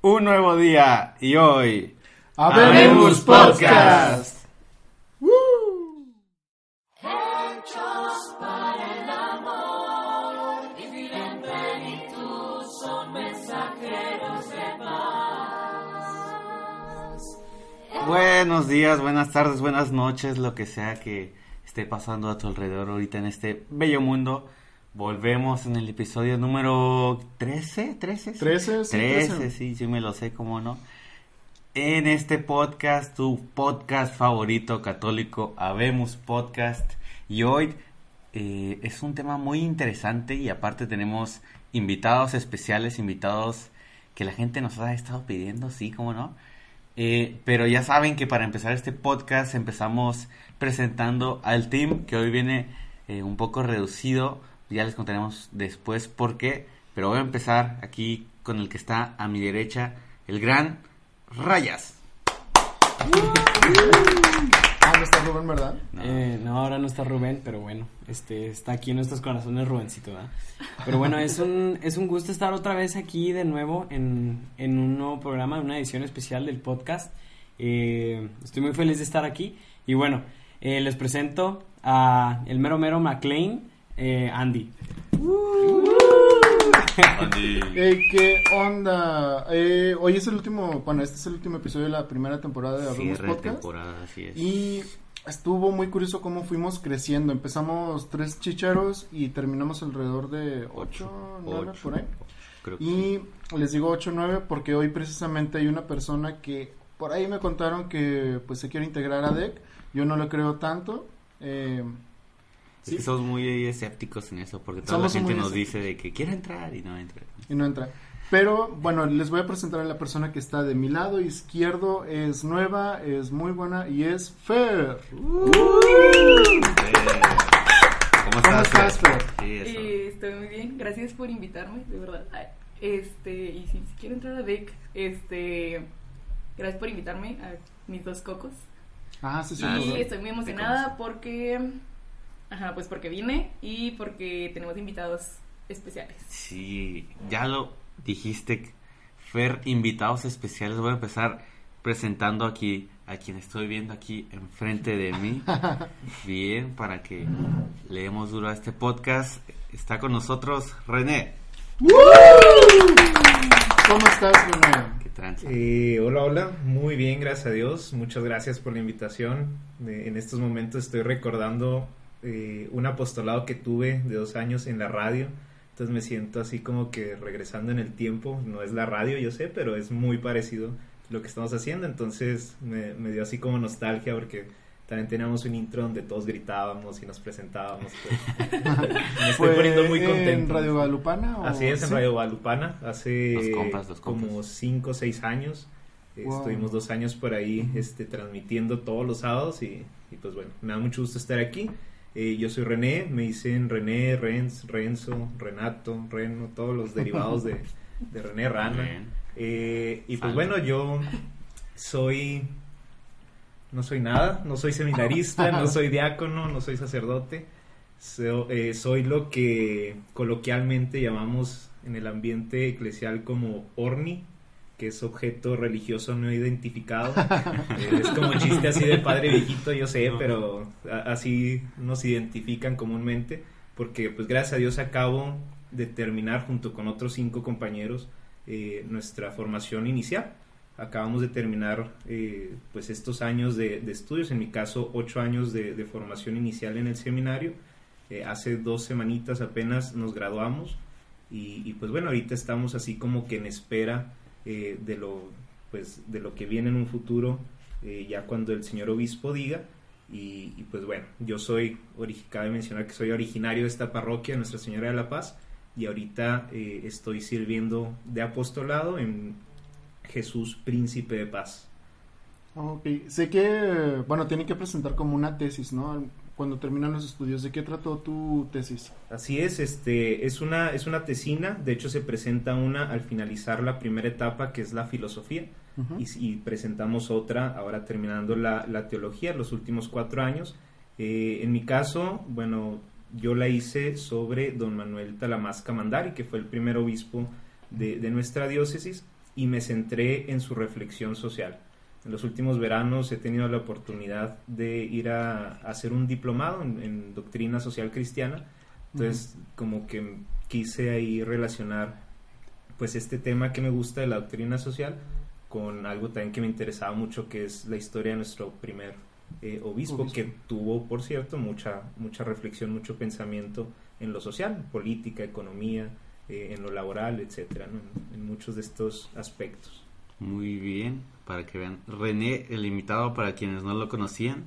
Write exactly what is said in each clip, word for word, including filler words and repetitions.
Un nuevo día y hoy... ¡Habemus Podcast! Buenos días, buenas tardes, buenas noches, lo que sea que esté pasando a tu alrededor ahorita en este bello mundo. Volvemos en el episodio número trece, trece, ¿sí? trece, sí, trece, sí, yo me lo sé, cómo no. En este podcast, tu podcast favorito católico, Habemus Podcast. Y hoy eh, es un tema muy interesante y aparte tenemos invitados especiales, invitados que la gente nos ha estado pidiendo, sí, cómo no. Eh, pero ya saben que para empezar este podcast empezamos presentando al team, que hoy viene eh, un poco reducido, ya les contaremos después por qué, pero voy a empezar aquí con el que está a mi derecha, el gran Rayas. Ah, no está Rubén, ¿verdad? No, eh, no ahora no está Rubén, pero bueno, este está aquí en nuestros corazones Rubéncito, ¿verdad? Pero bueno, es un es un gusto estar otra vez aquí de nuevo en, en un nuevo programa, una edición especial del podcast. Eh, estoy muy feliz de estar aquí y bueno, eh, les presento a el mero mero McLean, eh, Andy. Uh-huh. Andy. Hey, ¿qué onda? Eh, hoy es el último, bueno, este es el último episodio de la primera temporada de Abrimos Podcast. Temporada, así es. Y estuvo muy curioso cómo fuimos creciendo. Empezamos tres chicharos y terminamos alrededor de ocho, nueve, por ahí. Ocho, creo que y sí. Les digo ocho, nueve, porque hoy precisamente hay una persona que por ahí me contaron que pues se quiere integrar a D E C. Yo no lo creo tanto. Eh... Es sí. que somos muy escépticos en eso, porque toda somos la gente nos dice de que quiere entrar y no entra. Y no entra. Pero, bueno, les voy a presentar a la persona que está de mi lado izquierdo, es nueva, es muy buena y es Fer. Uh-huh. Sí. ¿Cómo, ¿Cómo estás, Fer? Sí, eso. Eh, estoy muy bien, gracias por invitarme, de verdad. Este, y si, si quiero entrar a D E C, este, gracias por invitarme a mis dos cocos. Ah, sí, sí. Y sí, estoy muy emocionada porque... Ajá, pues porque vine y porque tenemos invitados especiales. Sí, ya lo dijiste, Fer, invitados especiales. Voy a empezar presentando aquí a quien estoy viendo aquí enfrente de mí. Bien, para que le demos duro a este podcast. Está con nosotros René. ¡Woo! ¿Cómo estás, René? ¿Qué tranza? Eh, hola, hola. Muy bien, gracias a Dios. Muchas gracias por la invitación. Eh, en estos momentos estoy recordando... Eh, un apostolado que tuve de dos años en la radio, entonces me siento así como que regresando en el tiempo. No es la radio, yo sé, pero es muy parecido lo que estamos haciendo, entonces me, me dio así como nostalgia porque también teníamos un intro donde todos gritábamos y nos presentábamos, pues. Me estoy poniendo muy contento. ¿En Radio Guadalupana? O... Así es, en sí. Radio Guadalupana, hace los compas, los compas. Como cinco o seis años. Wow. Estuvimos dos años por ahí este, transmitiendo todos los sábados y, y pues bueno, me da mucho gusto estar aquí. Eh, yo soy René, me dicen René, Renz, Renzo, Renato, Reno, todos los derivados de, de René Rana. Eh, y pues bueno, yo soy, no soy nada, no soy seminarista, no soy diácono, no soy sacerdote. So, eh, soy lo que coloquialmente llamamos en el ambiente eclesial como ORNI, que es objeto religioso no identificado. eh, es como chiste así de padre viejito, yo sé, no, pero a- así nos identifican comúnmente, porque pues gracias a Dios acabo de terminar junto con otros cinco compañeros eh, nuestra formación inicial. Acabamos de terminar eh, pues estos años de, de estudios, en mi caso ocho años de, de formación inicial en el seminario. Eh, hace dos semanitas apenas nos graduamos y, y pues bueno, ahorita estamos así como que en espera Eh, de lo pues de lo que viene en un futuro, eh, ya cuando el señor obispo diga. Y, y pues bueno, yo soy orig- cabe mencionar que soy originario de esta parroquia Nuestra Señora de la Paz y ahorita eh, estoy sirviendo de apostolado en Jesús, Príncipe de Paz. Okay. Sé que, bueno, tienen que presentar como una tesis, ¿no? Cuando terminan los estudios, ¿de qué trató tu tesis? Así es, este, es una, es una tesina, de hecho se presenta una al finalizar la primera etapa, que es la filosofía, uh-huh. y, y presentamos otra, ahora terminando la, la teología, los últimos cuatro años. Eh, en mi caso, bueno, yo la hice sobre don Manuel Talamazca Mandari, que fue el primer obispo de, de nuestra diócesis, y me centré en su reflexión social. En los últimos veranos he tenido la oportunidad de ir a, a hacer un diplomado en, en doctrina social cristiana. Entonces, uh-huh. como que quise ahí relacionar pues este tema que me gusta de la doctrina social con algo también que me interesaba mucho, que es la historia de nuestro primer eh, obispo, obispo, que tuvo, por cierto, mucha, mucha reflexión, mucho pensamiento en lo social, política, economía, eh, en lo laboral, etcétera, ¿no? En muchos de estos aspectos. Muy bien, para que vean. René, el invitado, para quienes no lo conocían.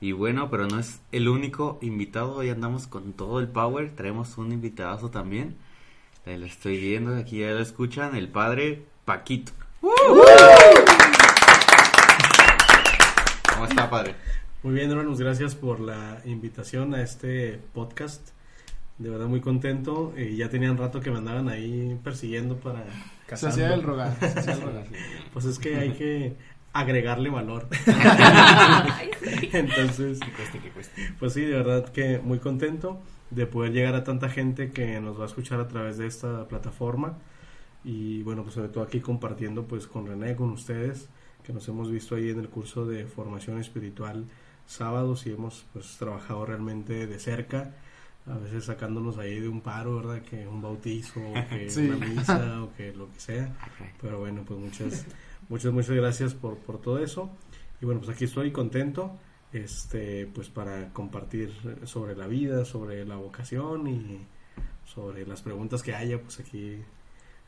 Y bueno, pero no es el único invitado, hoy andamos con todo el power, traemos un invitadazo también, lo estoy viendo, aquí ya lo escuchan, el padre Paquito. ¡Uh! ¿Cómo está, padre? Muy bien, hermanos, gracias por la invitación a este podcast, de verdad muy contento, eh, ya tenían rato que me andaban ahí persiguiendo para... Se hacía el rogar, se hacía el rogar. Pues es que hay que... agregarle valor. Entonces, que cueste, que cueste. Pues sí, de verdad que muy contento de poder llegar a tanta gente que nos va a escuchar a través de esta plataforma y bueno, pues sobre todo aquí compartiendo pues con René, con ustedes que nos hemos visto ahí en el curso de formación espiritual sábados y hemos pues trabajado realmente de cerca, a veces sacándonos ahí de un paro, ¿verdad? Que un bautizo, o que sí. una misa, o que lo que sea, pero bueno, pues muchas Muchas, muchas gracias por, por todo eso. Y bueno, pues aquí estoy contento este, pues para compartir sobre la vida, sobre la vocación y sobre las preguntas que haya, pues aquí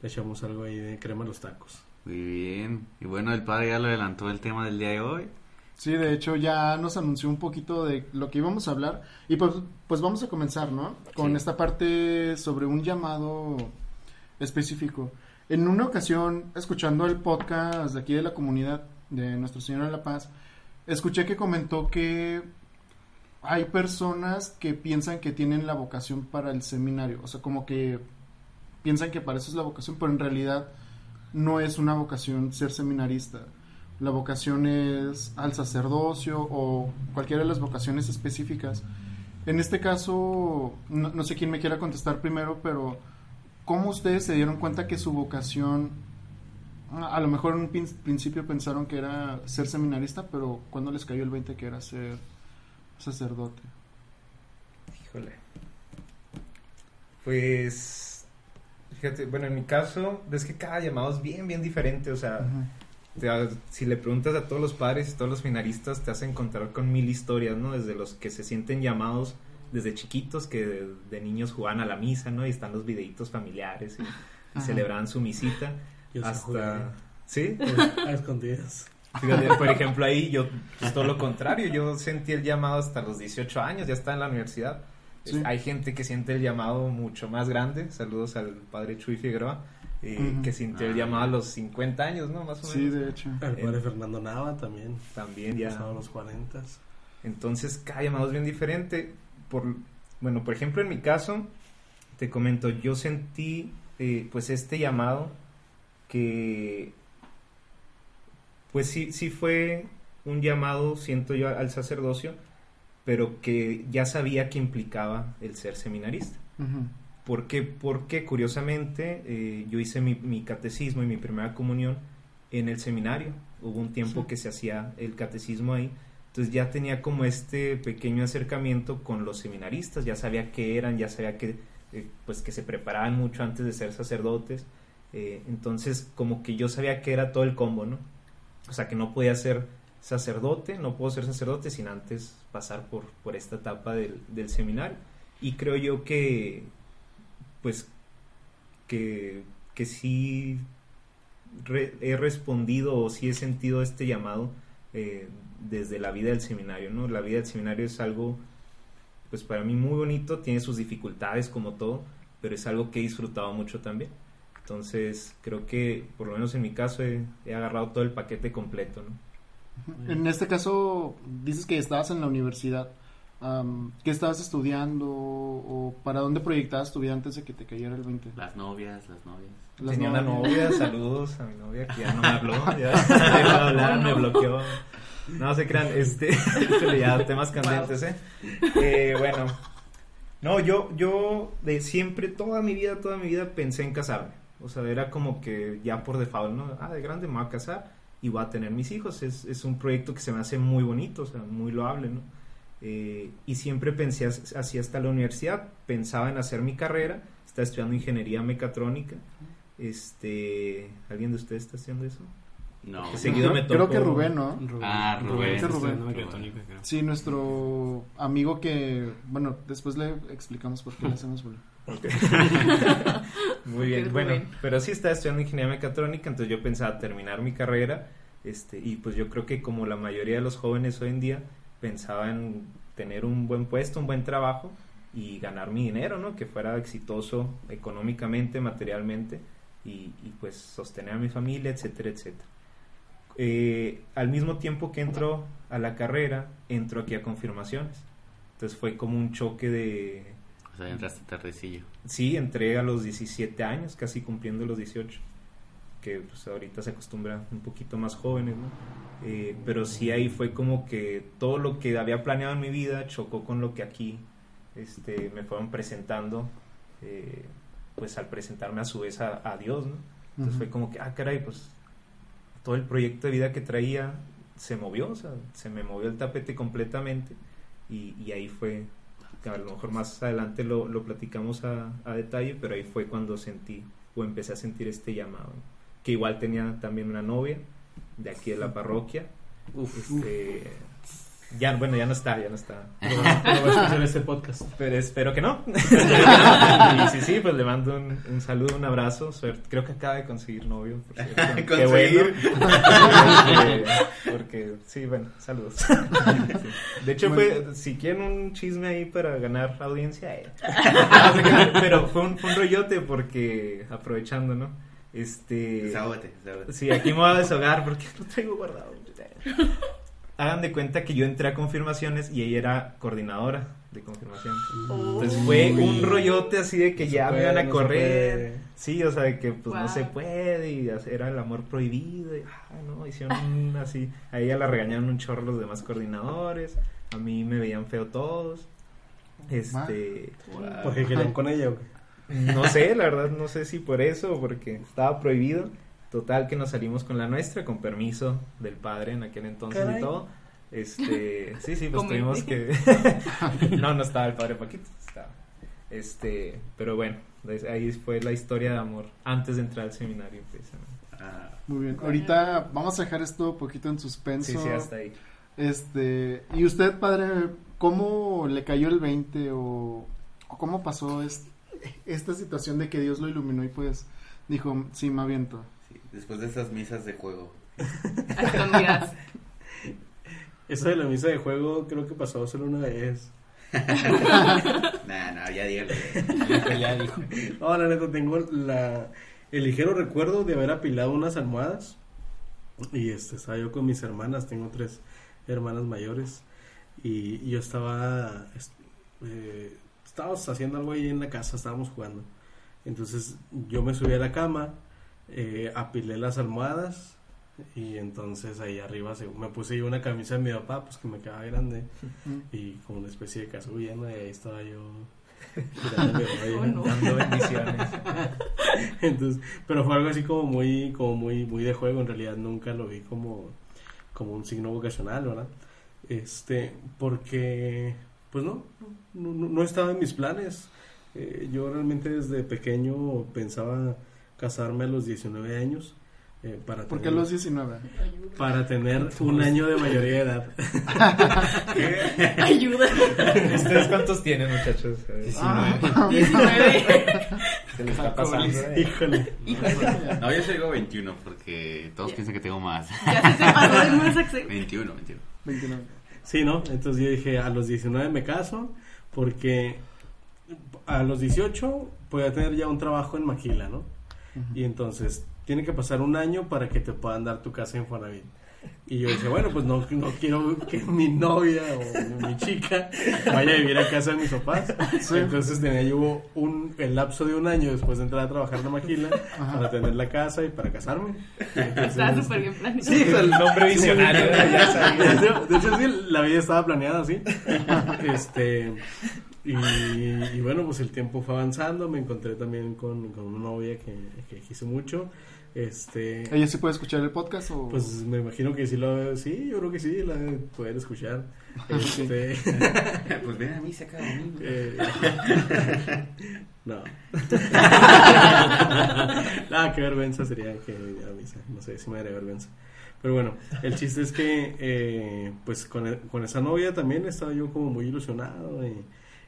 le echamos algo ahí de crema a los tacos. Muy bien. Y bueno, el padre ya lo adelantó el tema del día de hoy. Sí, de hecho ya nos anunció un poquito de lo que íbamos a hablar. Y pues, pues vamos a comenzar, ¿no? Con sí. esta parte sobre un llamado específico. En una ocasión, escuchando el podcast de aquí de la comunidad de Nuestra Señora de la Paz, escuché que comentó que hay personas que piensan que tienen la vocación para el seminario, o sea, como que piensan que para eso es la vocación, pero en realidad no es una vocación ser seminarista. La vocación es al sacerdocio o cualquiera de las vocaciones específicas. En este caso, no, no sé quién me quiera contestar primero, pero... ¿cómo ustedes se dieron cuenta que su vocación, a lo mejor en un pin- principio pensaron que era ser seminarista, pero cuándo les cayó el veinte que era ser sacerdote? Híjole. Pues, fíjate, bueno, en mi caso, ves que cada llamado es bien, bien diferente, o sea, te, si le preguntas a todos los padres, todos los seminaristas, te vas a encontrar con mil historias, ¿no? Desde los que se sienten llamados... desde chiquitos que de, de niños jugaban a la misa, ¿no? Y están los videitos familiares y, y celebraban su misita. Yo hasta... ¿sí? A escondidas. Fíjate, por ejemplo, ahí yo, pues todo lo contrario, yo sentí el llamado hasta los dieciocho años, ya estaba en la universidad. Sí. Hay gente que siente el llamado mucho más grande, saludos al padre Chuy Figueroa, eh, uh-huh. que sintió ah. el llamado a los cincuenta años, ¿no? Más o menos. Sí, de hecho. Al padre eh, Fernando Nava también. También ya. Pasado los cuarenta. Entonces, cada llamado es bien diferente. Por, bueno, por ejemplo, en mi caso, te comento, yo sentí eh, pues este llamado que, pues sí, sí fue un llamado, siento yo, al sacerdocio, pero que ya sabía que implicaba el ser seminarista. Uh-huh. ¿Por qué? Porque, curiosamente, eh, yo hice mi, mi catecismo y mi primera comunión en el seminario. Hubo un tiempo sí. que se hacía el catecismo ahí. Entonces ya tenía como este pequeño acercamiento con los seminaristas, ya sabía qué eran, ya sabía que, eh, pues que se preparaban mucho antes de ser sacerdotes, eh, entonces como que yo sabía que era todo el combo, ¿no? O sea que no podía ser sacerdote, no puedo ser sacerdote sin antes pasar por, por esta etapa del, del seminario, y creo yo que, pues, que, que sí re, he respondido o sí he sentido este llamado, Eh, desde la vida del seminario, ¿no? La vida del seminario es algo, pues para mí muy bonito, tiene sus dificultades como todo, pero es algo que he disfrutado mucho también. Entonces, creo que, por lo menos en mi caso, he, he agarrado todo el paquete completo, ¿no? En este caso, dices que estabas en la universidad, um, ¿qué estabas estudiando o para dónde proyectabas tu vida antes de que te cayera el veinte? Las novias, las novias. Tenía una novia, saludos a mi novia que ya no me habló, ya dejó de hablar, me bloqueó. No se crean, este, ya temas candentes, ¿eh? eh bueno, no, yo, yo de siempre, toda mi vida, toda mi vida pensé en casarme. O sea, era como que ya por default, ¿no? Ah, de grande me voy a casar y voy a tener mis hijos. Es, es un proyecto que se me hace muy bonito, o sea, muy loable, ¿no? Eh, y siempre pensé así hasta la universidad. Pensaba en hacer mi carrera. Estaba estudiando ingeniería mecatrónica. Este, ¿alguien de ustedes está haciendo eso? No. Seguido me tocó... Creo que Rubén, ¿no? Rubén. Ah, Rubén. Rubén, Rubén. Rubén. Rubén. Sí, nuestro amigo que... Bueno, después le explicamos por qué le hacemos bullying. Okay. Muy bien, bueno, pero sí estaba estudiando ingeniería mecatrónica, entonces yo pensaba terminar mi carrera, este, y pues yo creo que como la mayoría de los jóvenes hoy en día, pensaba en tener un buen puesto, un buen trabajo y ganar mi dinero, ¿no? Que fuera exitoso económicamente, materialmente y, y pues sostener a mi familia, etcétera, etcétera. Eh, al mismo tiempo que entro a la carrera, entro aquí a confirmaciones, entonces fue como un choque de... O sea, entraste tardecillo. Sí, entré a los diecisiete años, casi cumpliendo los dieciocho. Que pues ahorita se acostumbra un poquito más jóvenes, ¿no? Eh, pero sí, ahí fue como que todo lo que había planeado en mi vida chocó con lo que aquí este, me fueron presentando, eh, pues al presentarme a su vez a, a Dios, ¿no? Entonces uh-huh. fue como que, ah, caray, pues todo el proyecto de vida que traía se movió, o sea, se me movió el tapete completamente y, y ahí fue... Que a lo mejor más adelante lo, lo platicamos a, a detalle, pero ahí fue cuando sentí o empecé a sentir este llamado, ¿no? Que igual tenía también una novia de aquí de la parroquia. Uf, este, uf. Ya, bueno, ya no está, ya no está. Pero, pero voy a escuchar este podcast. Pero espero que no. Y sí, sí, pues le mando un, un saludo, un abrazo. Suerte. Creo que acaba de conseguir novio. Por cierto. Qué bueno. porque, porque, sí, bueno, saludos. Sí. De hecho, bueno, fue, si quieren un chisme ahí para ganar audiencia, eh. Pero fue un, fue un rollote porque, aprovechando, ¿no? Este. Desahógate, desahógate. Sí, aquí me voy a desahogar porque lo traigo guardado. Hagan de cuenta que yo entré a confirmaciones y ella era coordinadora de confirmaciones. Oh. Entonces fue un rollote así de que no ya puede, me iban a no correr. Sí, o sea, de que pues wow. No se puede y era el amor prohibido. Y, ah, no, hicieron así. A ella la regañaron un chorro los demás coordinadores. A mí me veían feo todos. Este, wow. ¿Por qué querían con ella? No sé, la verdad no sé si por eso o porque estaba prohibido. Total que nos salimos con la nuestra, con permiso del padre en aquel entonces. Caray. Y todo. Este, sí, sí, pues tuvimos que... no, no estaba el padre Paquito, estaba. Este, pero bueno, ahí fue la historia de amor antes de entrar al seminario. Ah, muy bien, ahorita vamos a dejar esto un poquito en suspenso. Sí, sí, hasta ahí. Este, y usted, padre, ¿cómo le cayó el veinte o, o cómo pasó este, esta situación de que Dios lo iluminó y pues dijo, sí, me aviento? Después de esas misas de juego. Eso de la misa de juego creo que pasó solo una vez. Nah, no, ya dígale. Ya dijo. No, la neta, tengo la, el ligero recuerdo de haber apilado unas almohadas. Y este, estaba yo con mis hermanas, tengo tres hermanas mayores. Y, y yo estaba, eh, estábamos haciendo algo ahí en la casa, estábamos jugando. Entonces yo me subí a la cama. Eh, apilé las almohadas y entonces ahí arriba se, me puse yo una camisa de mi papá, pues que me quedaba grande, uh-huh. y como una especie de casullana, y ahí estaba yo tirando mi rollo, no, no. dando bendiciones. Entonces, pero fue algo así como muy, como muy, muy de juego, en realidad nunca lo vi como, como un signo vocacional, ¿verdad? Este, porque pues no, no, no estaba en mis planes. Eh, yo realmente desde pequeño pensaba casarme a los diecinueve años. Eh, para ¿Por tener, qué a los diecinueve? Para tener un año de mayoría de edad. Ayuda. ¿Ustedes cuántos tienen, muchachos? diecinueve. Ah, diecinueve. Se les está pasando. Híjole. Híjole. No, yo llego veintiuno porque todos yeah. piensan que tengo más. Ya se separó el más acceso. veintiuno, veintiuno. veintinueve. Sí, ¿no? Entonces yo dije, a los diecinueve me caso porque a los dieciocho podía tener ya un trabajo en maquila, ¿no? Y entonces tiene que pasar un año para que te puedan dar tu casa en Infonavit. Y yo dije, bueno, pues no, no quiero que mi novia o mi chica vaya a vivir a casa de mis papás. Sí. Entonces tenía yo un, el lapso de un año después de entrar a trabajar en la maquila. Ajá. Para tener la casa y para casarme. Estaba súper bien planeado. Sí, el nombre visionario. De hecho, sí, la vida estaba planeada así. Este... Y, y bueno, pues el tiempo fue avanzando. Me encontré también con, con una novia que, que quise mucho. Este, ¿Ella sí puede escuchar el podcast? O... Pues me imagino que sí, lo, sí, yo creo que sí, la pueden escuchar. Este, pues ven a mí, se acaba domingo. Eh, no. Nada, qué vergüenza sería que a misa. No sé si me daría vergüenza. Pero bueno, el chiste es que, eh, pues con, el, con esa novia también estaba yo como muy ilusionado y,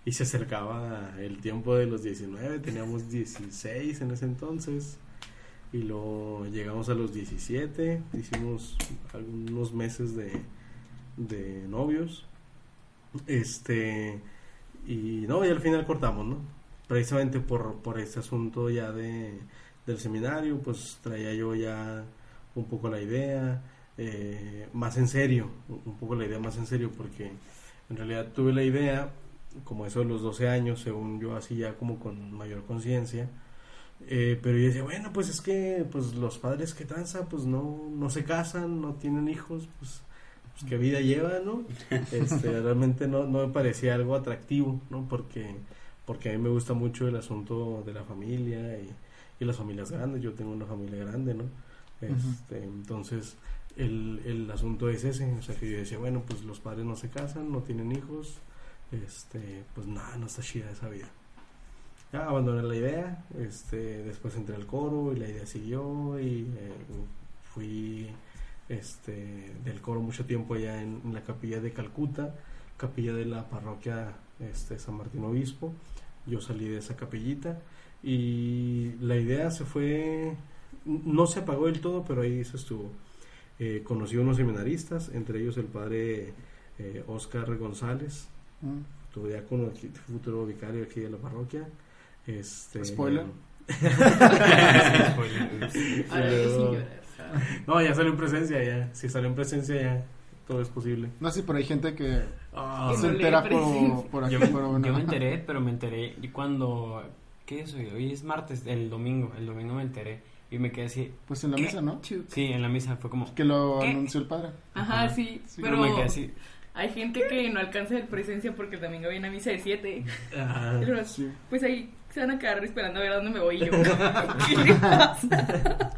y se acercaba el tiempo de los diecinueve, teníamos dieciséis en ese entonces. Y luego llegamos a los diecisiete, hicimos algunos meses de, de novios, este, y no, y al final cortamos, ¿no? Precisamente por, por este asunto ya de, del seminario, pues traía yo ya un poco la idea, eh, más en serio, un poco la idea más en serio, porque en realidad tuve la idea, como eso de los doce años, según yo así ya como con mayor conciencia, Eh, pero yo decía, bueno, pues es que pues los padres que tranza, pues no, no se casan, no tienen hijos, pues, pues qué vida llevan, ¿no? Este, realmente no, no me parecía algo atractivo, ¿no? Porque, porque a mí me gusta mucho el asunto de la familia y, y las familias grandes, yo tengo una familia grande, ¿no? Este, uh-huh. Entonces, el, el asunto es ese, o sea, que yo decía, bueno, pues los padres no se casan, no tienen hijos, este, pues nada, no está chida esa vida. Ya abandoné la idea, este, después entré al coro y la idea siguió y eh, fui este, del coro mucho tiempo allá en, en la capilla de Calcuta, capilla de la parroquia este, San Martín Obispo. Yo salí de esa capillita y la idea se fue, no se apagó del todo, pero ahí se estuvo. Eh, conocí a unos seminaristas, entre ellos el padre eh, Oscar González, mm. tu diácono, futuro vicario aquí de la parroquia. Este, spoiler. Luego, no, ya salió en presencia ya. Si salió en presencia ya, todo es posible. No, sí, pero hay gente que oh, se no entera por, por aquí. Yo, por una... yo me enteré, pero me enteré y cuando, ¿qué es hoy? Hoy es martes, el domingo, el domingo me enteré y me quedé así. Pues en la ¿qué? Misa, ¿no? Sí, en la misa fue como que lo ¿qué? Anunció el padre. Ajá, Ajá. Sí, sí, pero me quedé así. Hay gente que no alcanza el presencia porque el domingo viene a misa de siete. Ah, pero, sí. Pues ahí se van a quedar esperando a ver a dónde me voy yo. ¿Qué pasa?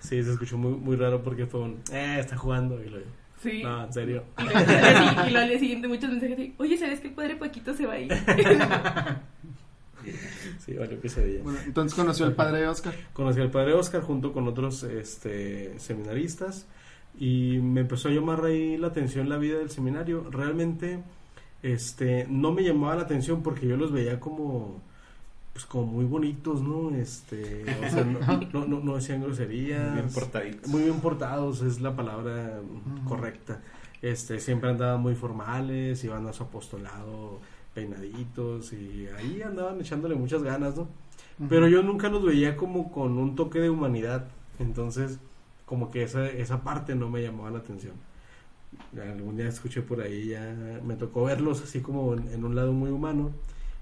Sí, se escuchó muy, muy raro porque fue un... Eh, está jugando. Y lo, sí. No, en serio. Y luego al, al día siguiente muchos mensajes así. Oye, ¿sabes que el padre Paquito se va a ir? Sí, vale, pesadilla. Bueno, entonces conoció al padre Oscar. Conoció al padre Oscar junto con otros este, seminaristas. Y me empezó a llamar ahí la atención la vida del seminario. Realmente este no me llamaba la atención porque yo los veía como pues como muy bonitos, ¿no? Este, o sea, no, no, no, no decían groserías. Muy bien portaditos. Muy bien portados es la palabra uh-huh. correcta. Este, siempre andaban muy formales, iban a su apostolado peinaditos y ahí andaban echándole muchas ganas, ¿no? Uh-huh. Pero yo nunca los veía como con un toque de humanidad. Entonces como que esa esa parte no me llamaba la atención. Algún día escuché por ahí, ya me tocó verlos así como en, en un lado muy humano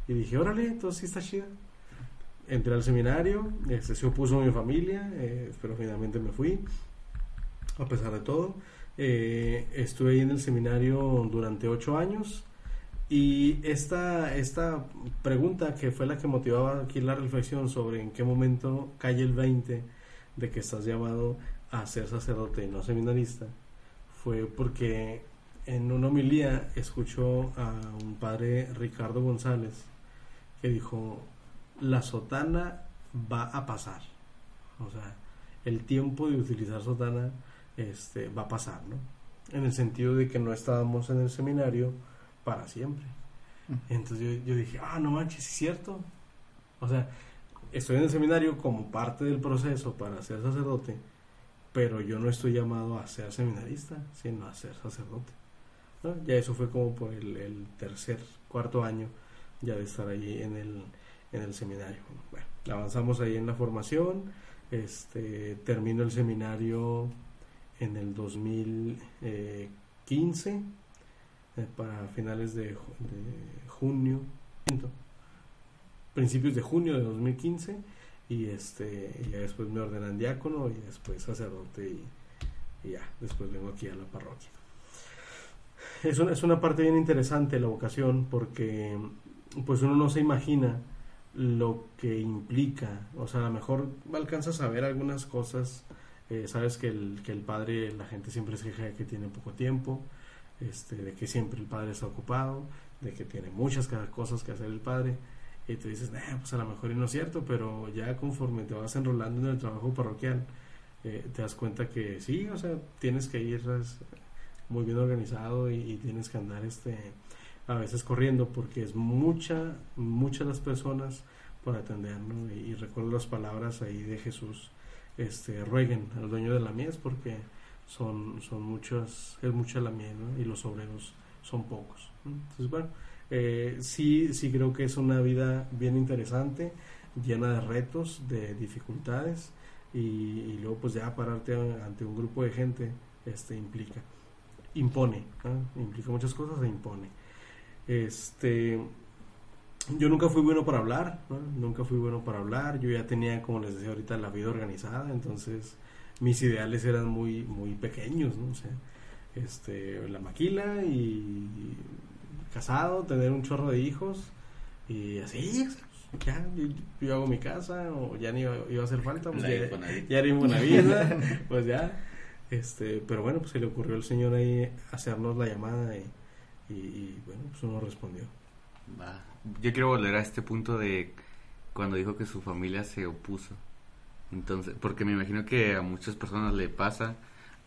y dije, órale, entonces sí está chida. Entré al seminario, este, se opuso mi familia, eh, pero finalmente me fui, a pesar de todo. Eh, estuve ahí en el seminario durante ocho años y esta, esta pregunta que fue la que motivaba aquí la reflexión sobre en qué momento cae el veinte de que estás llamado a ser sacerdote y no seminarista, fue porque en una homilía escuchó a un padre Ricardo González que dijo, la sotana va a pasar, o sea, el tiempo de utilizar sotana este, va a pasar, ¿no? En el sentido de que no estábamos en el seminario para siempre. Entonces yo, yo dije, ah, no manches, es cierto, o sea, estoy en el seminario como parte del proceso para ser sacerdote, pero yo no estoy llamado a ser seminarista, sino a ser sacerdote, ¿no? Ya eso fue como por el, el tercer, cuarto año ya de estar ahí en el, en el seminario. Bueno, avanzamos ahí en la formación, este, termino el seminario en el dos mil quince, eh, para finales de, de junio, principios de junio de dos mil quince, y este y ya después me ordenan diácono y después sacerdote y, y ya, después vengo aquí a la parroquia. es una, es una parte bien interesante la vocación, porque pues uno no se imagina lo que implica. O sea, a lo mejor alcanzas a ver algunas cosas, eh, sabes que el, que el padre, la gente siempre se queja de que tiene poco tiempo, este, de que siempre el padre está ocupado, de que tiene muchas cosas que hacer el padre, y tú dices, nah, pues a lo mejor y no es cierto, pero ya conforme te vas enrolando en el trabajo parroquial, eh, te das cuenta que sí, o sea, tienes que ir muy bien organizado y, y tienes que andar este a veces corriendo, porque es mucha, muchas las personas por atender, ¿no? Y, y recuerdo las palabras ahí de Jesús, este, rueguen al dueño de la mies, porque son, son muchas, es mucha la mies, ¿no? Y los obreros son pocos. Entonces, bueno, eh, sí, sí creo que es una vida bien interesante, llena de retos, de dificultades, y, y luego pues ya pararte ante un grupo de gente, este, implica, impone, ¿no? Implica muchas cosas e impone. Este, yo nunca fui bueno para hablar, ¿no? Nunca fui bueno para hablar, yo ya tenía, como les decía ahorita, la vida organizada, entonces mis ideales eran muy, muy pequeños, ¿no? O sea, este, la maquila y casado, tener un chorro de hijos y así, ya, yo, yo hago mi casa, o ya ni iba, iba a hacer falta, pues ya, ya era infonavida, pues ya, este, pero bueno, pues se le ocurrió al Señor ahí hacernos la llamada y, y, y bueno, pues uno respondió. Bah, yo quiero volver a este punto de cuando dijo que su familia se opuso, entonces, porque me imagino que a muchas personas le pasa,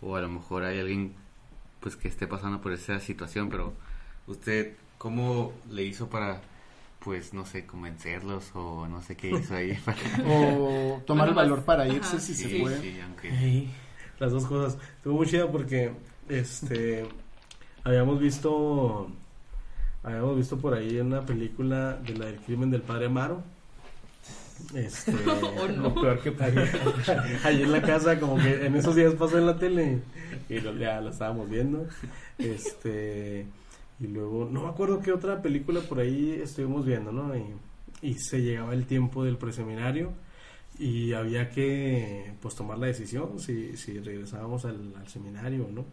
o a lo mejor hay alguien pues que esté pasando por esa situación, pero usted, ¿cómo le hizo para, pues, no sé, convencerlos, o no sé qué hizo ahí para... o tomar el valor para irse? Ajá, si sí, se puede. Sí, aunque... sí, las dos cosas. Estuvo muy chida porque, este, habíamos visto, habíamos visto por ahí una película de la del crimen del padre Amaro. Este, oh, no. Lo peor que pagué allí en la casa, como que en esos días pasó en la tele y lo, ya la estábamos viendo, este, y luego no me acuerdo qué otra película por ahí estuvimos viendo, ¿no? Y, y se llegaba el tiempo del preseminario y había que pues tomar la decisión si, si regresábamos al, al seminario o no.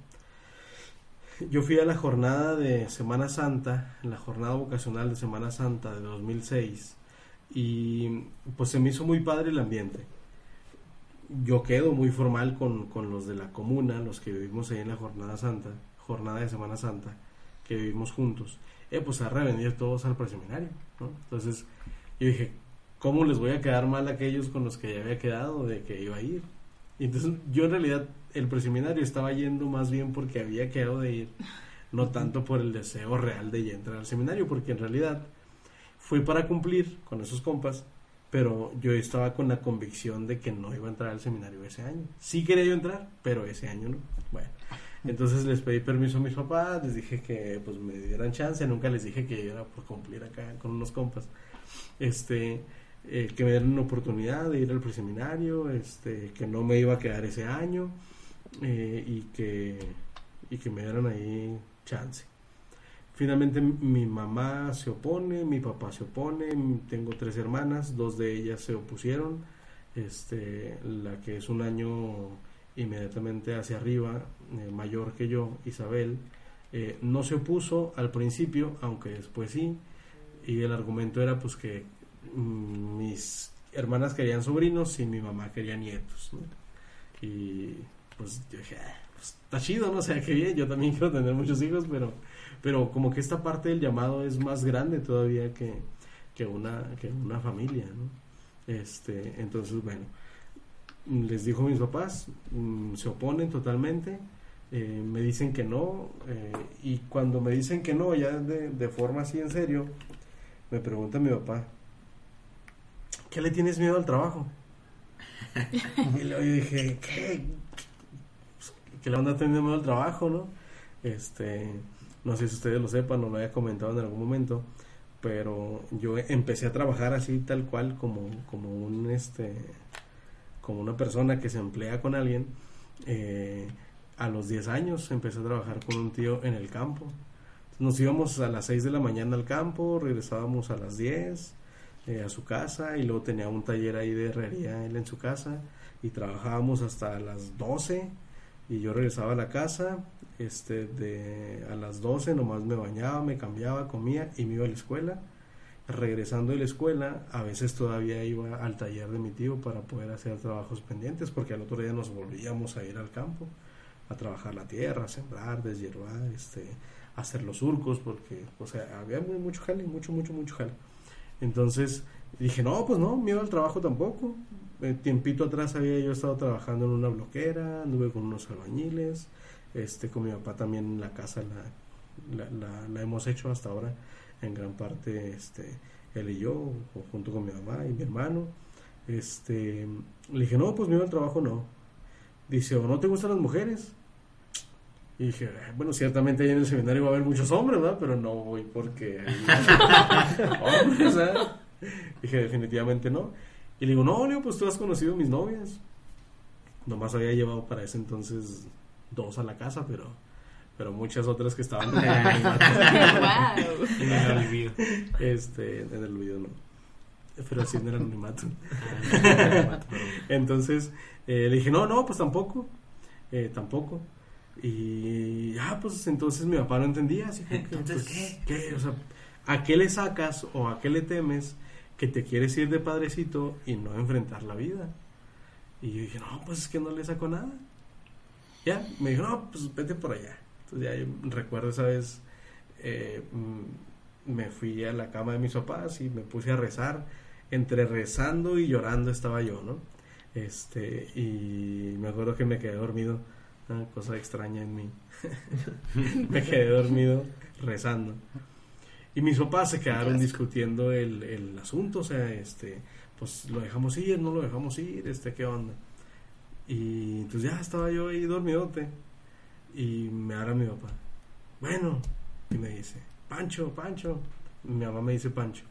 Yo fui a la jornada de Semana Santa, la jornada vocacional de Semana Santa de dos mil seis, y pues se me hizo muy padre el ambiente. Yo quedo muy formal con, con los de la comuna, los que vivimos ahí en la jornada santa, jornada de Semana Santa, que vivimos juntos, eh, pues a revenir todos al preseminario, ¿no? Entonces yo dije, ¿cómo les voy a quedar mal a aquellos con los que ya había quedado de que iba a ir? Y entonces yo en realidad el preseminario estaba yendo más bien porque había quedado de ir, no tanto por el deseo real de ya entrar al seminario, porque en realidad fui para cumplir con esos compas, pero yo estaba con la convicción de que no iba a entrar al seminario ese año. Sí quería yo entrar, pero ese año no. Bueno, entonces les pedí permiso a mis papás, les dije que pues me dieran chance, nunca les dije que yo era por cumplir acá con unos compas, este, eh, que me dieran una oportunidad de ir al preseminario, este, que no me iba a quedar ese año, eh, y que y que me dieran ahí chance. Finalmente mi mamá se opone, mi papá se opone, tengo tres hermanas, dos de ellas se opusieron, este, la que es un año inmediatamente hacia arriba, eh, mayor que yo, Isabel, eh, no se opuso al principio, aunque después sí, y el argumento era pues que mm, mis hermanas querían sobrinos y mi mamá quería nietos, ¿no? Y pues yo dije, ah, pues, está chido, ¿no? O sea, qué bien, yo también quiero tener muchos hijos, pero... pero como que esta parte del llamado es más grande todavía que, que, una, que una familia, ¿no? Este, entonces, bueno, les dijo a mis papás, mmm, se oponen totalmente, eh, me dicen que no, eh, y cuando me dicen que no, ya de, de forma así en serio, me pregunta mi papá, ¿qué le tienes miedo al trabajo? Y luego yo dije, ¿qué? ¿Qué le van a tener miedo al trabajo, no? Este... no sé si ustedes lo sepan, no lo había comentado en algún momento, pero yo empecé a trabajar así tal cual como, como un este como una persona que se emplea con alguien, eh, a los diez años empecé a trabajar con un tío en el campo. Nos íbamos a las seis de la mañana al campo, regresábamos a las diez, eh, a su casa, y luego tenía un taller ahí de herrería él en su casa y trabajábamos hasta las doce. y yo regresaba a la casa este, de, a las doce, nomás me bañaba, me cambiaba, comía y me iba a la escuela. Regresando de la escuela, a veces todavía iba al taller de mi tío para poder hacer trabajos pendientes, porque al otro día nos volvíamos a ir al campo a trabajar la tierra, a sembrar, deshiervar, este, a hacer los surcos, porque, o sea, había muy, mucho jale, mucho, mucho, mucho jale. Entonces dije, no, pues no, miedo al trabajo tampoco. Eh, tiempito atrás había yo estado trabajando en una bloquera, anduve con unos albañiles, este, con mi papá también en la casa la, la, la, la hemos hecho hasta ahora, en gran parte este, él y yo, junto con mi mamá y mi hermano. Este, le dije, no, pues miedo al trabajo no. Dice, ¿o no te gustan las mujeres? Y dije, bueno, ciertamente ahí en el seminario va a haber muchos hombres, ¿verdad? Pero no voy porque hay hombres, ¿verdad? Dije, definitivamente no. Y le digo, no, Leo, pues tú has conocido mis novias. Nomás había llevado para ese entonces dos a la casa, pero pero muchas otras que estaban en el anonimato. Este, en el olvido no. Pero así en el anonimato. Entonces, eh, le dije, no, no, pues tampoco. Eh, tampoco. Y, ah, pues entonces mi papá no entendía. Así que, entonces, pues, ¿qué? ¿qué? O sea, ¿a qué le sacas o a qué le temes que te quieres ir de padrecito y no enfrentar la vida? Y yo dije, no, pues es que no le saco nada. Ya, me dijo, no, pues vete por allá. Entonces ya yo recuerdo esa vez, eh, me fui a la cama de mis papás y me puse a rezar. Entre rezando y llorando estaba yo, ¿no? Este, y me acuerdo que me quedé dormido, una cosa extraña en mí. Me quedé dormido rezando. Y mis papás se quedaron discutiendo el, el asunto, o sea, este, pues lo dejamos ir, no lo dejamos ir, este, ¿qué onda? Y entonces ya estaba yo ahí dormidote y me habla mi papá. Bueno, y me dice, Pancho, Pancho, mi mamá me dice Pancho.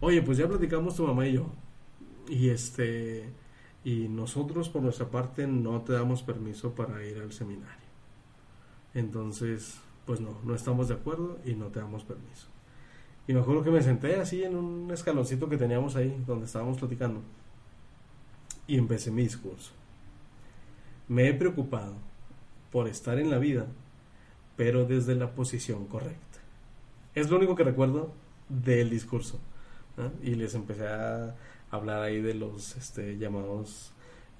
Oye, pues ya platicamos tu mamá y yo. Y este, y nosotros por nuestra parte no te damos permiso para ir al seminario. Entonces, pues no, no estamos de acuerdo y no te damos permiso. Y me acuerdo que me senté así en un escaloncito que teníamos ahí, donde estábamos platicando, y empecé mi discurso. Me he preocupado por estar en la vida, pero desde la posición correcta. Es lo único que recuerdo del discurso, ¿no? Y les empecé a hablar ahí de los este, llamados,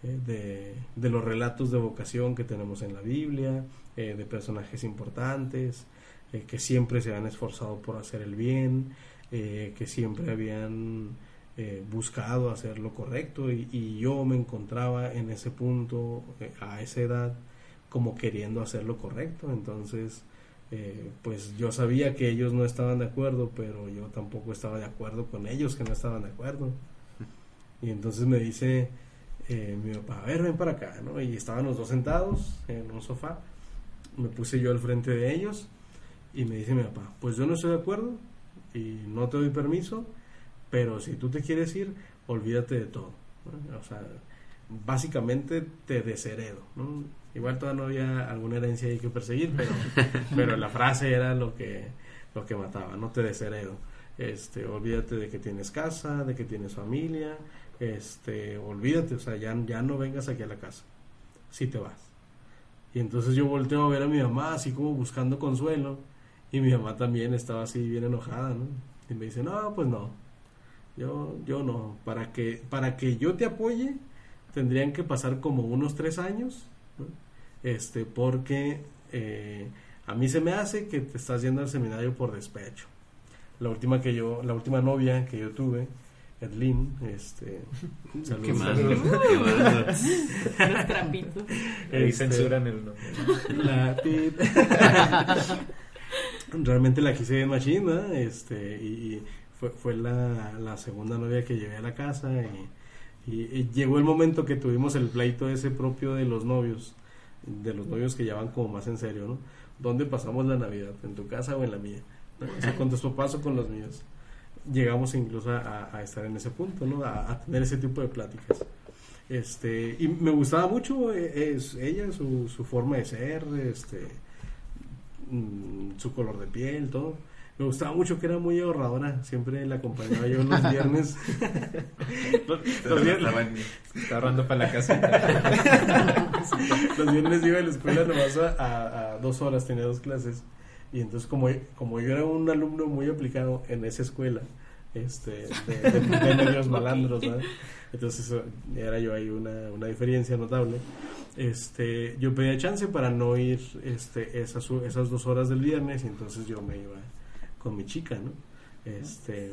eh, de, de los relatos de vocación que tenemos en la Biblia, eh, de personajes importantes, eh, que siempre se han esforzado por hacer el bien, eh, que siempre habían eh, buscado hacer lo correcto, y, y yo me encontraba en ese punto, eh, a esa edad, como queriendo hacer lo correcto. Entonces, eh, pues yo sabía que ellos no estaban de acuerdo, pero yo tampoco estaba de acuerdo con ellos, que no estaban de acuerdo. Y entonces me dice eh, mi papá, a ver, ven para acá, ¿no? Y estaban los dos sentados en un sofá, me puse yo al frente de ellos, y me dice mi papá, pues yo no estoy de acuerdo, y no te doy permiso, pero si tú te quieres ir, olvídate de todo, ¿no? O sea, básicamente te desheredo, ¿no? Igual todavía no había alguna herencia ahí que perseguir, pero, pero la frase era lo que, lo que mataba, no te desheredo. Este, olvídate de que tienes casa, de que tienes familia, este, olvídate, o sea, ya, ya no vengas aquí a la casa, si te vas. Y entonces yo volteo a ver a mi mamá, así como buscando consuelo, y mi mamá también estaba así bien enojada, ¿no? Y me dice, no, pues no, yo, yo no, para que, para que yo te apoye, tendrían que pasar como unos tres años, ¿no? Este, porque eh, a mí se me hace que te estás yendo al seminario por despecho. La última que yo, la última novia que yo tuve, Edlin, este, saludos. Qué malo, qué malo. Los trapitos. Y censuran el nombre. La realmente la quise de machina, este, y fue, fue la, la segunda novia que llevé a la casa, y, y, y llegó el momento que tuvimos el pleito ese propio de los novios, de los novios que ya van como más en serio, ¿no? ¿Dónde pasamos la Navidad? ¿En tu casa o en la mía? ¿No? O sea, con tus papás o con los míos. Llegamos incluso a, a estar en ese punto, ¿no? A, a tener ese tipo de pláticas. Este, y me gustaba mucho eh, es, ella, su, su forma de ser, este, mm, su color de piel, todo. Me gustaba mucho que era muy ahorradora. Siempre la acompañaba yo los viernes. Los viernes está ahorrando para la casa. Los viernes iba a la escuela nomás a, a, a dos horas, tenía dos clases. Y entonces como, como yo era un alumno muy aplicado en esa escuela, este, de, de, de medios malandros, ¿verdad? Entonces era yo ahí una, una diferencia notable. Este, yo pedía chance para no ir este, esas, esas dos horas del viernes, y entonces yo me iba con mi chica, ¿no? Este,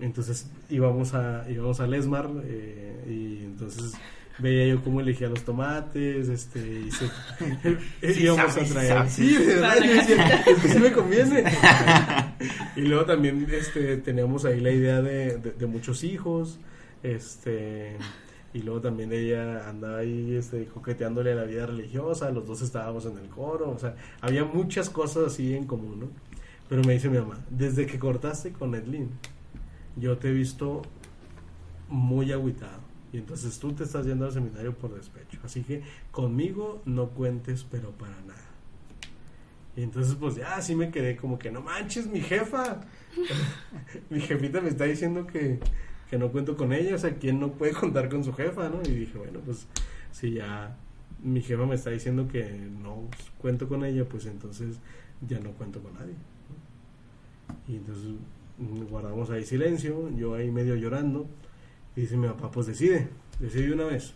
entonces íbamos a íbamos al Esmar, eh, y entonces veía yo cómo elegía los tomates, este, y se, sí, íbamos sabe, a traer, sabe. Sí, de verdad, yo decía, es que sí me conviene. Y luego también, este, teníamos ahí la idea de, de, de muchos hijos, este, y luego también ella andaba ahí, este, coqueteándole a la vida religiosa, los dos estábamos en el coro, o sea, había muchas cosas así en común, ¿no? Pero me dice mi mamá, desde que cortaste con Edlin, yo te he visto muy agüitado. Y entonces tú te estás yendo al seminario por despecho. Así que conmigo no cuentes, pero para nada. Y entonces pues ya sí me quedé como que no manches, mi jefa. Mi jefita me está diciendo que, que no cuento con ella. O sea, ¿quién no puede contar con su jefa, no? Y dije, bueno, pues si ya mi jefa me está diciendo que no cuento con ella, pues entonces ya no cuento con nadie, ¿no? Y entonces guardamos ahí silencio, yo ahí medio llorando. Y dice mi papá, pues decide, decide una vez,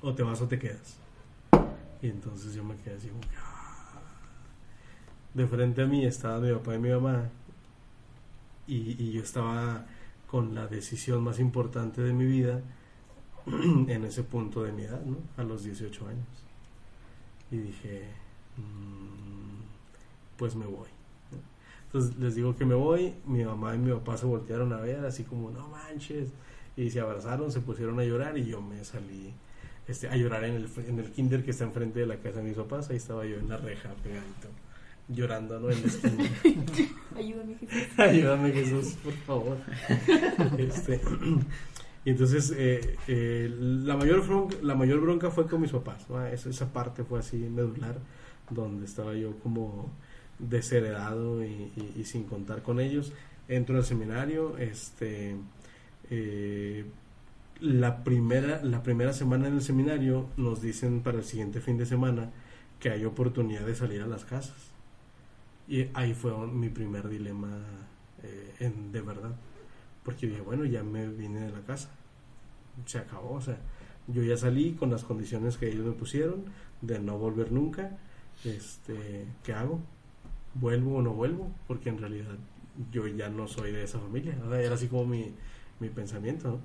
o te vas o te quedas. Y entonces yo me quedé así, de frente a mí estaban mi papá y mi mamá, y, y yo estaba con la decisión más importante de mi vida en ese punto de mi edad, ¿no? A los dieciocho años. Y dije, mmm, pues me voy. Entonces les digo que me voy, mi mamá y mi papá se voltearon a ver, así como, no manches, y se abrazaron, se pusieron a llorar, y yo me salí este, a llorar en el, en el kinder que está enfrente de la casa de mis papás. Ahí estaba yo en la reja, pegadito, llorando, ¿no? En la esquina. Ayúdame, Jesús. Ayúdame, Jesús, por favor. Este, y entonces, eh, eh, la, mayor bronca, la mayor bronca fue con mis papás, ¿no? Esa, esa parte fue así medular, donde estaba yo como desheredado y, y, y sin contar con ellos. Entro al seminario, este, eh, la primera la primera semana en el seminario nos dicen para el siguiente fin de semana que hay oportunidad de salir a las casas, y ahí fue un, mi primer dilema, eh, en, de verdad, porque dije, bueno, ya me vine de la casa, se acabó, o sea, yo ya salí con las condiciones que ellos me pusieron de no volver nunca. Este, ¿qué hago? ¿Vuelvo o no vuelvo? Porque en realidad yo ya no soy de esa familia, ¿no? Era así como mi, mi pensamiento, ¿no?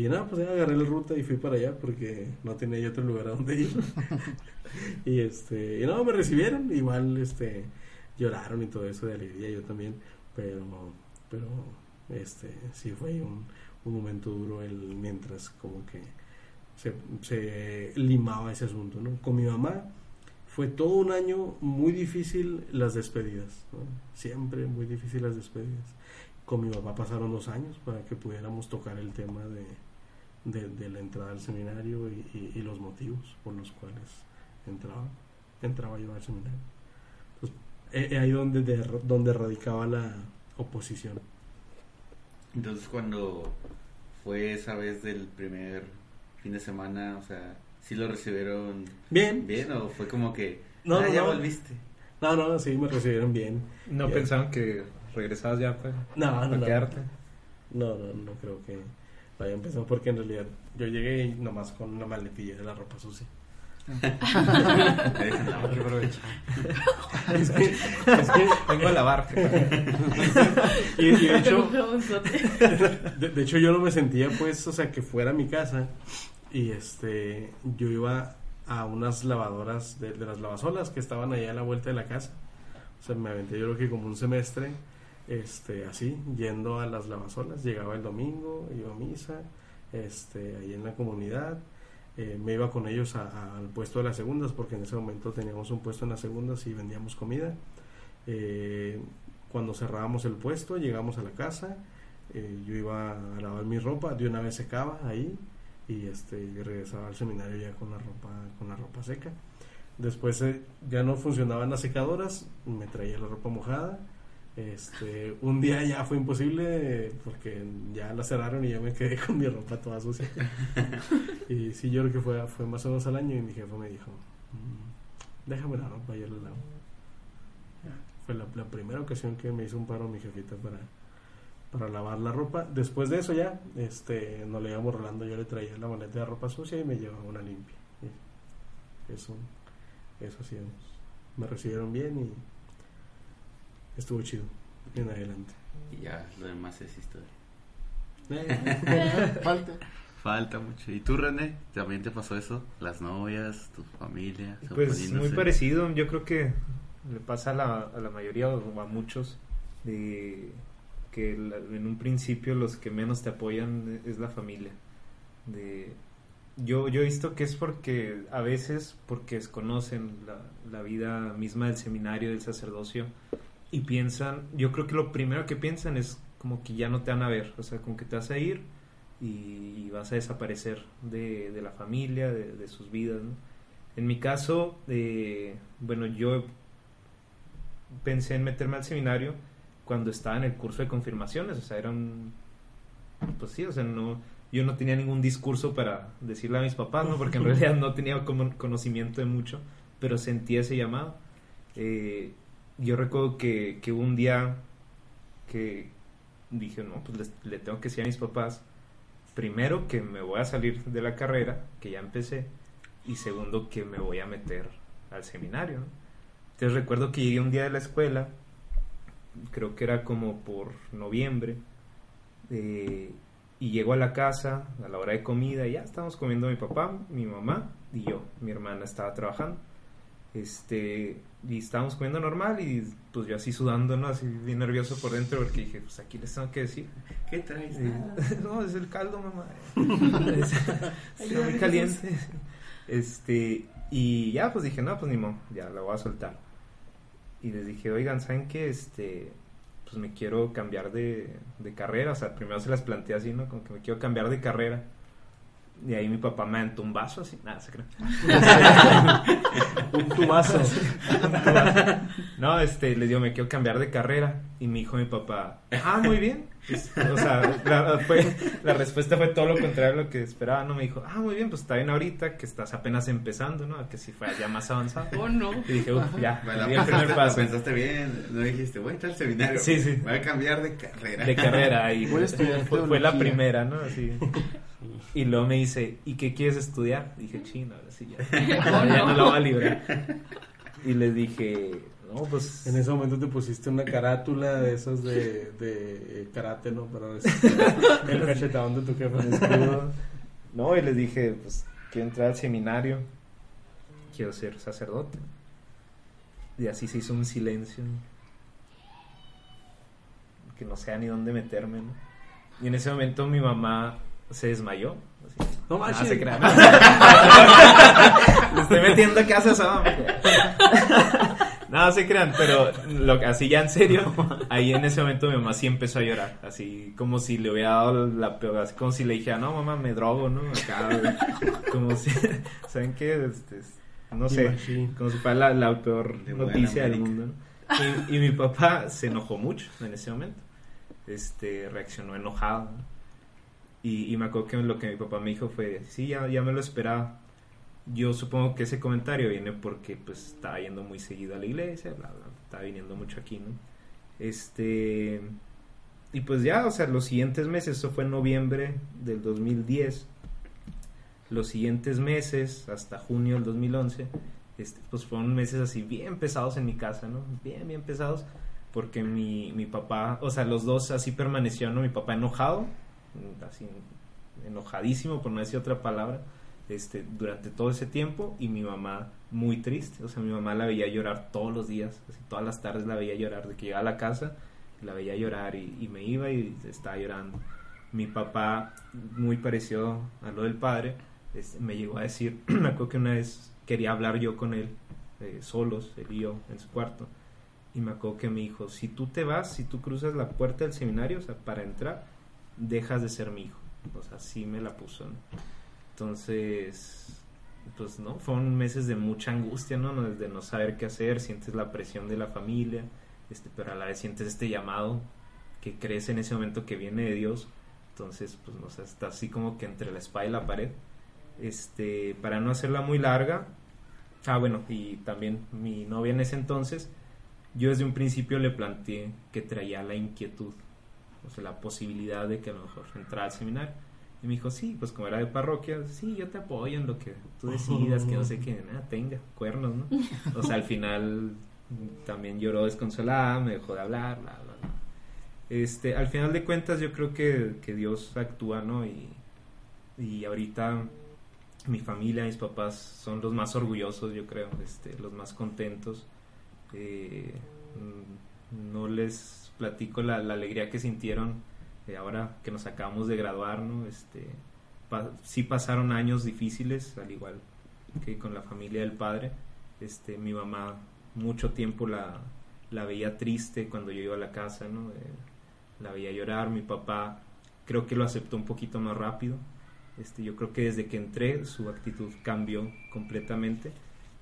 Y nada, pues ya agarré la ruta y fui para allá porque no tenía yo otro lugar a donde ir. Y este, y no, me recibieron, igual este, lloraron y todo eso de alegría, yo también, pero pero este, sí fue un, un momento duro el, mientras como que se, se limaba ese asunto, ¿no? Con mi mamá fue todo un año muy difícil las despedidas, ¿no? Siempre muy difícil las despedidas. Con mi papá pasaron dos años para que pudiéramos tocar el tema de, de, de la entrada al seminario y, y, y los motivos por los cuales entraba, entraba yo al seminario. Entonces, es ahí donde, de, donde radicaba la oposición. Entonces, cuando fue esa vez del primer fin de semana, o sea, ¿sí lo recibieron bien? ¿Bien? ¿O fue como que no, ah, no, ya no volviste? No, no, sí, me recibieron bien. ¿No ya pensaron que regresabas ya para, no, para no, quedarte? No, no, no creo que lo hayan pensado, porque en realidad yo llegué nomás con una maletilla de la ropa sucia. es que, es que vengo a lavar. y, y de hecho, de, de hecho yo no me sentía, pues, o sea, que fuera a mi casa. Y este, yo iba a unas lavadoras de, de las lavasolas que estaban allá a la vuelta de la casa. O sea, me aventé yo creo que como un semestre, este, así, yendo a las lavasolas. Llegaba el domingo, iba a misa, este, ahí en la comunidad. Eh, me iba con ellos a, a, al puesto de las segundas, porque en ese momento teníamos un puesto en las segundas y vendíamos comida. Eh, cuando cerrábamos el puesto, llegamos a la casa. Eh, yo iba a lavar mi ropa, de una vez secaba ahí. Y este, regresaba al seminario ya con la ropa con la ropa seca. Después eh, ya no funcionaban las secadoras, me traía la ropa mojada, Este, un día ya fue imposible porque ya la cerraron y yo me quedé con mi ropa toda sucia. Y sí, yo creo que fue, fue más o menos al año y mi jefa me dijo, déjame la ropa, yo la lavo. Fue la, la primera ocasión que me hizo un paro mi jefita para, para lavar la ropa. Después de eso ya, este, nos le íbamos rolando, yo le traía la maleta de ropa sucia y me llevaba una limpia. Eso, eso hacíamos. Me recibieron bien y estuvo chido, bien adelante. Y ya, lo demás es historia. Eh, falta. Falta mucho. ¿Y tú, René? ¿También te pasó eso? ¿Las novias, tu familia? Pues muy parecido, yo creo que le pasa a la, a la mayoría o a muchos, de que la, en un principio los que menos te apoyan es la familia. De, yo, yo he visto que es porque, a veces, porque desconocen la, la vida misma del seminario, del sacerdocio. Y piensan, yo creo que lo primero que piensan es como que ya no te van a ver, o sea, como que te vas a ir y, y vas a desaparecer de, de la familia, de, de sus vidas, ¿no? En mi caso, eh, bueno, yo pensé en meterme al seminario cuando estaba en el curso de confirmaciones, o sea, era un, pues sí, o sea, no, yo no tenía ningún discurso para decirle a mis papás, ¿no? Porque en realidad no tenía como conocimiento de mucho, pero sentí ese llamado. eh... Yo recuerdo que, que hubo un día que dije, no, pues les, le tengo que decir a mis papás, primero, que me voy a salir de la carrera, que ya empecé, y segundo, que me voy a meter al seminario, ¿no? Entonces recuerdo que llegué un día de la escuela, creo que era como por noviembre, eh, y llego a la casa a la hora de comida, y ya estábamos comiendo mi papá, mi mamá y yo, mi hermana estaba trabajando. Este, y estábamos comiendo normal y pues yo así sudando, ¿no? Así bien nervioso por dentro porque dije, pues aquí les tengo que decir. ¿Qué traes? Eh, no, es el caldo, mamá. es, está muy caliente. Este, y ya pues dije, no, pues ni modo, ya la voy a soltar. Y les dije, oigan, ¿saben qué? Este, pues me quiero cambiar de, de carrera. O sea, primero se las planteé así, ¿no? Como que me quiero cambiar de carrera. Y ahí mi papá me aventó un vaso así, nada, se cree. Un tubazo. No, este, les digo, me quiero cambiar de carrera. Y me dijo mi papá, ah, muy bien. Pues, o sea, la, fue, la respuesta fue todo lo contrario a lo que esperaba, ¿no? Me dijo, ah, muy bien, pues está bien ahorita, que estás apenas empezando, ¿no? Que si fuera ya más avanzado. Oh, no. Y dije, uff, ya, bueno, la pasaste, la pensaste bien, no dijiste, voy a entrar al seminario. Sí, sí. Voy a cambiar de carrera. De carrera, y voy a estudiar fue, fue la primera, ¿no? Así. Y luego me dice, ¿y qué quieres estudiar? Dije, chino, ahora sí ya. No, no, ya no la voy a librar. Y les dije, no, pues. En ese momento te pusiste una carátula de esas de, de karate, ¿no? Para el cachetadón de tu jefe. No, y les dije, pues, quiero entrar al seminario, quiero ser sacerdote. Y así se hizo un silencio, que no sé ni dónde meterme, ¿no? Y en ese momento mi mamá se desmayó. Así. No manches. Ah, se crea. Le estoy metiendo a casa esa mamá. No, se crean, pero lo, así ya en serio, ahí en ese momento mi mamá sí empezó a llorar, así como si le hubiera dado la peor, así como si le dijera, no mamá, me drogo, ¿no? Acá, como si, ¿saben qué? Este, no sé, imagín. Como si fuera la, la peor de noticia del mundo, ¿no? Y, y mi papá se enojó mucho en ese momento, este, reaccionó enojado, ¿no? Y, y me acuerdo que lo que mi papá me dijo fue, sí, ya, ya me lo esperaba. Yo supongo que ese comentario viene porque pues estaba yendo muy seguido a la iglesia, bla, bla, estaba viniendo mucho aquí, ¿no? Este, y pues ya, o sea, los siguientes meses, eso fue en noviembre del dos mil diez, los siguientes meses, hasta junio del dos mil once, este, pues fueron meses así bien pesados en mi casa, ¿no? Bien, bien pesados, porque mi, mi papá, o sea, los dos así permanecieron, ¿no? Mi papá enojado, así enojadísimo, por no decir otra palabra, Este, durante todo ese tiempo, y mi mamá muy triste, o sea, mi mamá la veía llorar todos los días, así, todas las tardes la veía llorar, de que llegaba a la casa la veía llorar y, y me iba y estaba llorando. Mi papá, muy parecido a lo del padre, este, me llegó a decir, me acuerdo que una vez quería hablar yo con él, eh, solos, él y yo, en su cuarto, y me acuerdo que me dijo, si tú te vas, si tú cruzas la puerta del seminario, o sea, para entrar, dejas de ser mi hijo, o sea, así me la puso, ¿no? Entonces, pues no, fueron meses de mucha angustia, ¿no? De no saber qué hacer, sientes la presión de la familia, este, pero a la vez sientes este llamado que crees en ese momento que viene de Dios. Entonces, pues no sé, está así como que entre la espada y la pared. Este, para no hacerla muy larga, ah bueno, y también mi novia en ese entonces, yo desde un principio le planteé que traía la inquietud, o sea, la posibilidad de que a lo mejor entrara al seminario. Y me dijo, sí, pues como era de parroquia, sí, yo te apoyo en lo que tú decidas, que no sé qué, nada, tenga, cuernos, ¿no? O sea, al final también lloró desconsolada, me dejó de hablar, bla, bla, bla. Este, al final de cuentas yo creo que, que Dios actúa, ¿no? Y, y ahorita mi familia, mis papás son los más orgullosos, yo creo, este, los más contentos. Eh, no les platico la, la alegría que sintieron eh, ahora que nos acabamos de graduar, ¿no? Este, pa- sí pasaron años difíciles, al igual que con la familia del padre. Este, mi mamá mucho tiempo la, la veía triste cuando yo iba a la casa, ¿no? Eh, la veía llorar. Mi papá creo que lo aceptó un poquito más rápido. Este, yo creo que desde que entré su actitud cambió completamente,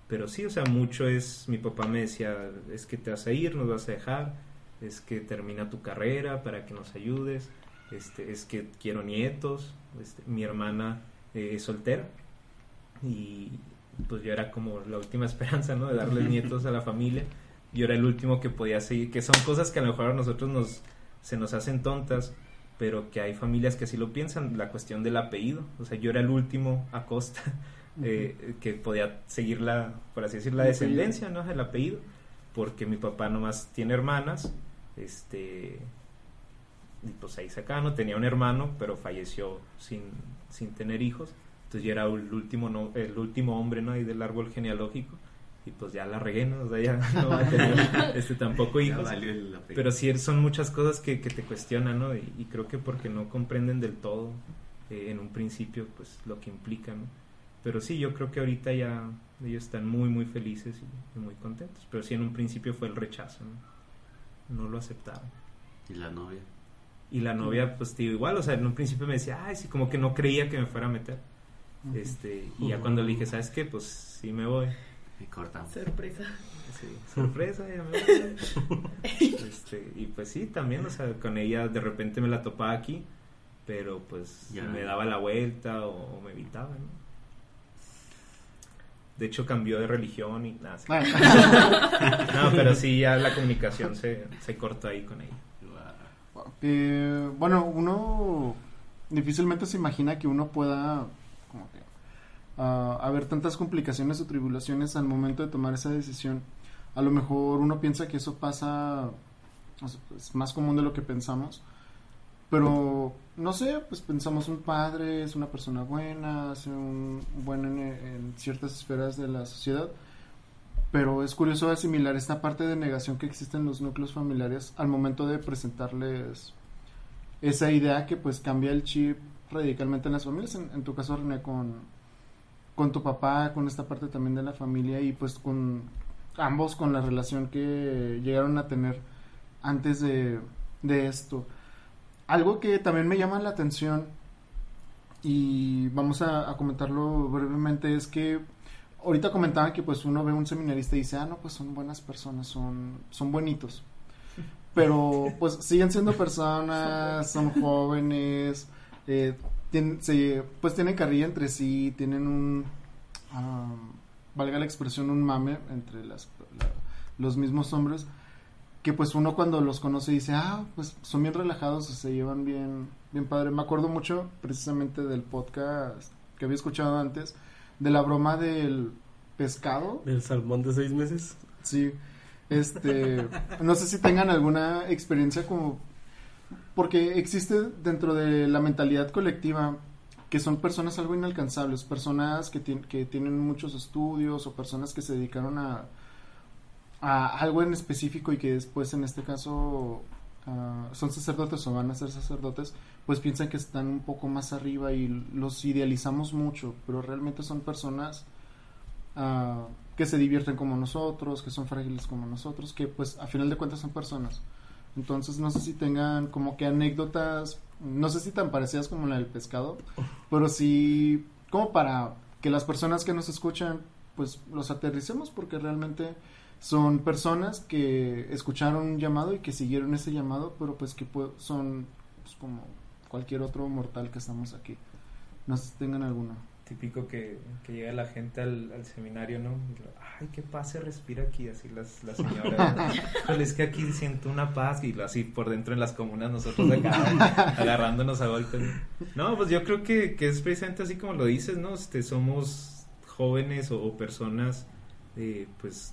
pero sí, o sea, mucho es, mi papá me decía, es que te vas a ir, nos vas a dejar, es que termina tu carrera para que nos ayudes, este, es que quiero nietos, este, mi hermana eh, es soltera y pues yo era como la última esperanza, ¿no?, de darles nietos a la familia. Yo era el último que podía seguir, que son cosas que a lo mejor a nosotros nos, se nos hacen tontas, pero que hay familias que así lo piensan, la cuestión del apellido. O sea, yo era el último a costa eh, uh-huh. que podía seguir la, por así decir, la descendencia, ¿no?, el apellido, porque mi papá nomás tiene hermanas, este, y pues ahí sacano, tenía un hermano, pero falleció sin, sin tener hijos. Entonces yo era el último, no, el último hombre, ¿no?, ahí del árbol genealógico. Y pues ya la regué, ¿no? O sea, ya no va a tener este, tampoco hijos. Pero sí son muchas cosas que, que te cuestionan, ¿no? Y, y creo que porque no comprenden del todo eh, en un principio, pues lo que implica, ¿no? Pero sí, yo creo que ahorita ya ellos están muy, muy felices y, y muy contentos. Pero sí, en un principio fue el rechazo, ¿no? No lo aceptaron. ¿Y la novia? Y la novia, pues, tío, igual, o sea, en un principio me decía, ay, sí, como que no creía que me fuera a meter. Uh-huh. este Y ya uh-huh. cuando le dije, ¿sabes qué? Pues sí me voy. Y cortamos. Sorpresa. Sí, sorpresa. Ya me este, y pues sí, también, o sea, con ella de repente me la topaba aquí, pero pues ya me daba la vuelta o, o me evitaba, ¿no? De hecho cambió de religión y nada. Sí. Bueno. No, pero sí, ya la comunicación se, se cortó ahí con ella. Wow. Eh, bueno, uno difícilmente se imagina que uno pueda, como que, Uh, a ver, tantas complicaciones o tribulaciones al momento de tomar esa decisión. A lo mejor uno piensa que eso pasa, es más común de lo que pensamos, pero no sé, pues pensamos un padre es una persona buena, hace un buen en, en ciertas esferas de la sociedad, pero es curioso asimilar esta parte de negación que existe en los núcleos familiares al momento de presentarles esa idea que pues cambia el chip radicalmente en las familias. En, en tu caso, René, con con tu papá, con esta parte también de la familia y pues con ambos, con la relación que llegaron a tener antes de, de esto. Algo que también me llama la atención y vamos a, a comentarlo brevemente es que ahorita comentaban que pues uno ve a un seminarista y dice, ah, no, pues son buenas personas, son, son bonitos, pero pues siguen siendo personas, son jóvenes, eh, Se, pues tienen carrilla entre sí, tienen un, um, valga la expresión, un mame entre las, la, los mismos hombres, que pues uno cuando los conoce dice, ah, pues son bien relajados, se llevan bien, bien padre. Me acuerdo mucho precisamente del podcast que había escuchado antes, de la broma del pescado. Del salmón de seis meses. Sí, este, no sé si tengan alguna experiencia como... Porque existe dentro de la mentalidad colectiva que son personas algo inalcanzables, personas que, ti- que tienen muchos estudios o personas que se dedicaron a, a algo en específico y que después en este caso uh, son sacerdotes o van a ser sacerdotes, pues piensan que están un poco más arriba y los idealizamos mucho, pero realmente son personas uh, que se divierten como nosotros, que son frágiles como nosotros, que pues a final de cuentas son personas. Entonces no sé si tengan como que anécdotas, no sé si tan parecidas como la del pescado, pero sí como para que las personas que nos escuchan pues los aterricemos, porque realmente son personas que escucharon un llamado y que siguieron ese llamado, pero pues que pu- son pues, como cualquier otro mortal que estamos aquí. No sé si tengan alguna. Típico que, que llega la gente al, al seminario, ¿no? Y lo, ay, qué paz se respira aquí, así las, las señoras, ¿no? Pero es que aquí siento una paz, y lo, así por dentro en las comunas nosotros acá agarrándonos a golpes. No, pues yo creo que, que es precisamente así como lo dices, ¿no? Este, somos jóvenes o, o personas, eh, pues,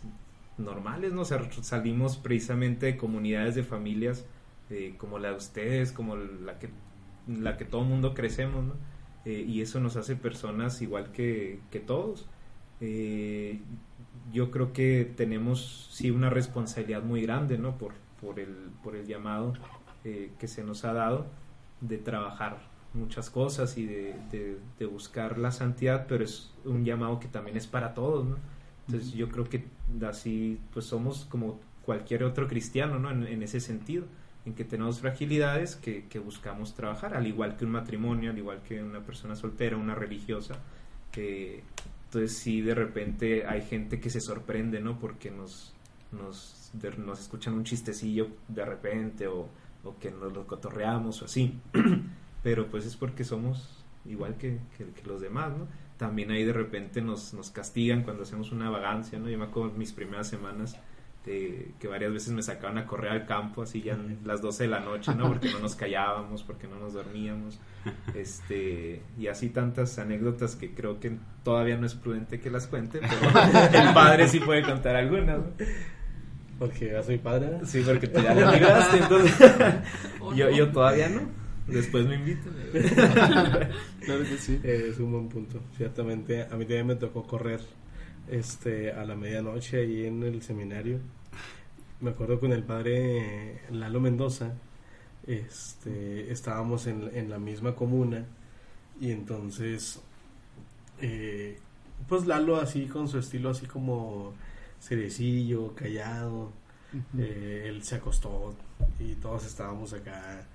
normales, ¿no? O sea, salimos precisamente de comunidades, de familias, eh, como la de ustedes, como la que, la que todo mundo crecemos, ¿no? Eh, y eso nos hace personas igual que, que todos. Eh, yo creo que tenemos sí una responsabilidad muy grande, ¿no? Por, por el, por el llamado eh, que se nos ha dado de trabajar muchas cosas y de, de, de buscar la santidad, pero es un llamado que también es para todos, ¿no? Entonces yo creo que así pues somos como cualquier otro cristiano, ¿no? En, en ese sentido, en que tenemos fragilidades que, que buscamos trabajar, al igual que un matrimonio, al igual que una persona soltera, una religiosa. Eh, entonces sí, de repente hay gente que se sorprende, ¿no? Porque nos nos, de, nos escuchan un chistecillo de repente, o, o que nos lo cotorreamos o así, pero pues es porque somos igual que, que, que los demás, ¿no? También ahí de repente nos, nos castigan cuando hacemos una vagancia, ¿no? Yo me acuerdo mis primeras semanas De, que varias veces me sacaban a correr al campo así ya en las doce de la noche, ¿no? Porque no nos callábamos, porque no nos dormíamos, este, y así tantas anécdotas que creo que todavía no es prudente que las cuente, pero el padre sí puede contar algunas, ¿no? Porque ya soy padre. Sí, porque tú ya lo miraste, entonces yo, yo todavía no. Después me invitan. Claro que sí. Eh, es un buen punto. Ciertamente a mí también me tocó correr Este, a la medianoche ahí en el seminario. Me acuerdo con el padre Lalo Mendoza, este, estábamos en, en la misma comuna, y entonces eh, pues Lalo así con su estilo así como cerecillo, callado, uh-huh. eh, él se acostó y todos estábamos acá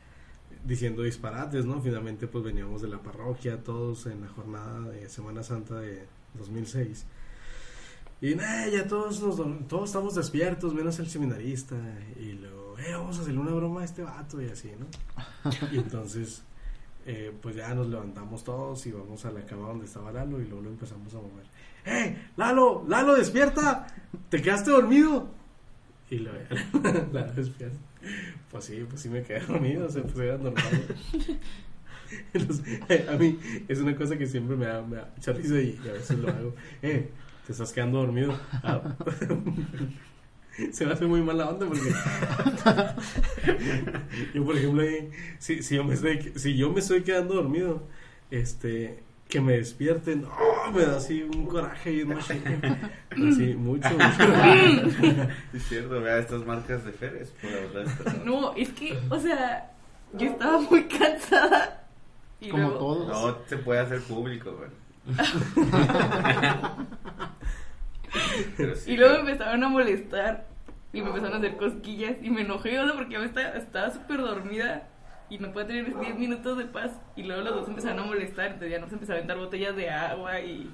diciendo disparates, ¿no? Finalmente pues veníamos de la parroquia todos en la jornada de Semana Santa de dos mil seis. Y nada, ya todos nos todos estamos despiertos, menos el seminarista. Y luego, eh, vamos a hacerle una broma a este vato y así, ¿no? Y entonces, eh, pues ya nos levantamos todos y vamos a la cama donde estaba Lalo, y luego lo empezamos a mover. ¡Eh, Lalo! ¡Lalo, despierta! ¿Te quedaste dormido? Y luego, Lalo despierta. Pues sí, pues sí me quedé dormido, o sea, pues era normal. Entonces, eh, a mí es una cosa que siempre me da, me da mucha risa, y, y a veces lo hago. Eh, Te estás quedando dormido. Ah. Se me hace muy mala onda porque yo, por ejemplo, si, si, yo me estoy, si yo me estoy quedando dormido, este, que me despierten, oh, me da así un coraje y no sé, así mucho. mucho. Es cierto, vea estas marcas de Férez, por la verdad. No, es que, o sea, yo estaba muy cansada. Y como luego... todos. No se puede hacer público, güey. Sí, y luego me empezaron a molestar y me empezaron a hacer cosquillas y me enojé, o sea, porque yo estaba súper dormida y no podía tener diez minutos de paz, y luego los dos empezaron a molestar, entonces ya nos empezaron a dar botellas de agua y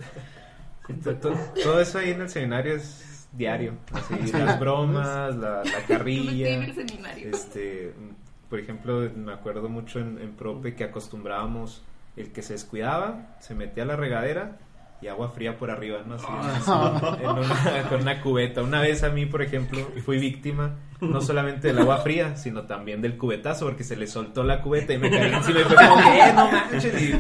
todo, todo eso ahí en el seminario es diario, así las bromas, la, la carrilla. En el seminario, este, por ejemplo, me acuerdo mucho en, en Prope que acostumbrábamos el que se descuidaba se metía a la regadera y agua fría por arriba, ¿no? Así, en una, con una cubeta. Una vez a mí, por ejemplo, fui víctima no solamente del agua fría, sino también del cubetazo, porque se le soltó la cubeta y me caí encima y fue como que no manches, y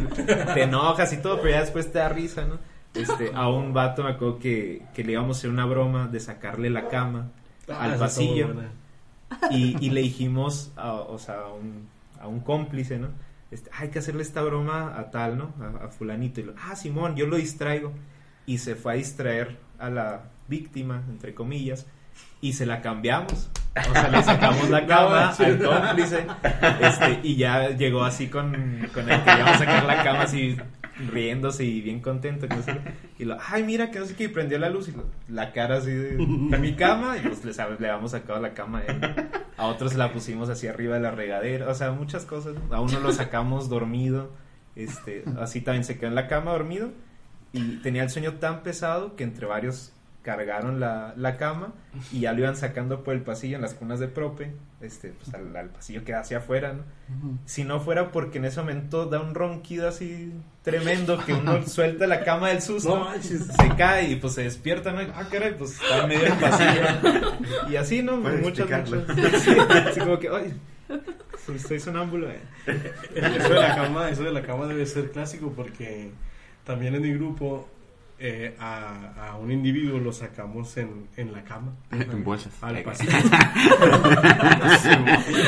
te enojas y todo, pero ya después te da risa, ¿no? Este, a un vato me acuerdo que, que le íbamos a hacer una broma de sacarle la cama al pasillo, y, y le dijimos a, o sea, a un, a un cómplice, ¿no? Este, hay que hacerle esta broma a tal, ¿no? A, a fulanito. Y lo, ah, Simón, yo lo distraigo. Y se fue a distraer a la víctima, entre comillas, y se la cambiamos. O sea, le sacamos la cama al cómplice. Este, y ya llegó así con, con el que le íbamos a sacar la cama, así riéndose y bien contento. Que no sé, y lo, ay, mira, que no sé qué, y prendió la luz. Y lo, la cara así de, de mi cama. Y pues le, le habíamos sacado la cama a él, ¿no? A otros la pusimos así arriba de la regadera, o sea, muchas cosas, ¿no? A uno lo sacamos dormido, este, así también se quedó en la cama dormido, y tenía el sueño tan pesado que entre varios cargaron la, la cama y ya lo iban sacando por el pasillo en las cunas de prope, este, pues al, al pasillo que hacia afuera, ¿no? Uh-huh. Si no fuera porque en ese momento da un ronquido así tremendo que uno suelta la cama del susto, no, se cae y pues se despierta, ¿no? Ah, caray, pues está en medio del pasillo, ¿no? Y así, ¿no? Muchas, muchas. Así, así como que, oye, soy sonámbulo, ¿eh? Eso de la cama, eso de la cama debe ser clásico porque también en mi grupo Eh, a, a un individuo lo sacamos en, en la cama, en bolsas, al pasillo,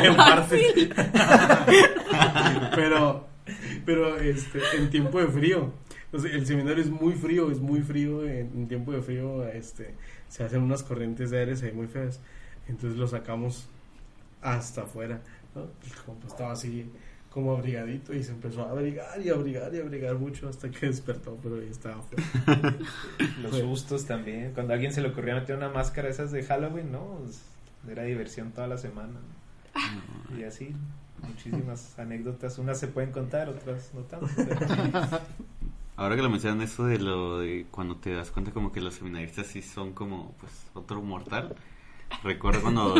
en partes, pero, pero este, en tiempo de frío, o sea, el seminario es muy frío, es muy frío, en, en tiempo de frío, este, se hacen unas corrientes de aires ahí muy feas, entonces lo sacamos hasta afuera, ¿no? Como pues estaba así como abrigadito y se empezó a abrigar y abrigar y abrigar mucho hasta que despertó, pero ya estaba fuera. Los sustos también, cuando a alguien se le ocurría meter una máscara esas de Halloween, ¿no? Era diversión toda la semana, ¿no? Y así, muchísimas anécdotas, unas se pueden contar, otras no tanto. Pero... Ahora que lo mencionan eso de lo de cuando te das cuenta como que los seminaristas sí son como pues otro mortal. Recuerdo cuando,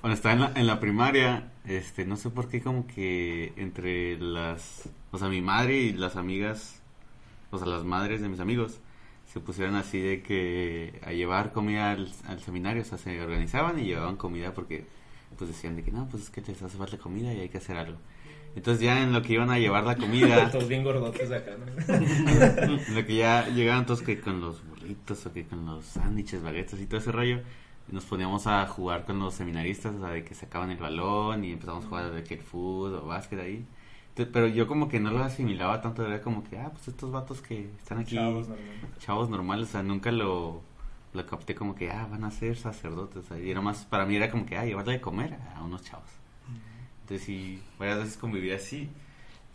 cuando estaba en la, en la primaria, este, no sé por qué como que entre las, o sea, mi madre y las amigas, o sea, las madres de mis amigos, se pusieron así de que a llevar comida al, al seminario, o sea, se organizaban y llevaban comida porque, pues decían de que no, pues es que les hace falta comida y hay que hacer algo. Entonces ya en lo que iban a llevar la comida... Todos bien gordotes acá, ¿no? En lo que ya llegaban todos que con los burritos o que con los sándwiches, baguetas y todo ese rollo... Nos poníamos a jugar con los seminaristas, o sea, de que sacaban el balón y empezamos a jugar de que el fútbol o básquet ahí. Entonces, pero yo como que no lo asimilaba tanto, era como que, ah, pues estos vatos que están aquí, chavos normales, chavos normales o sea, nunca lo, lo capté como que, ah, van a ser sacerdotes. O sea, y era más, para mí era como que, ah, llevarle de comer a unos chavos. Entonces sí, varias veces conviví así,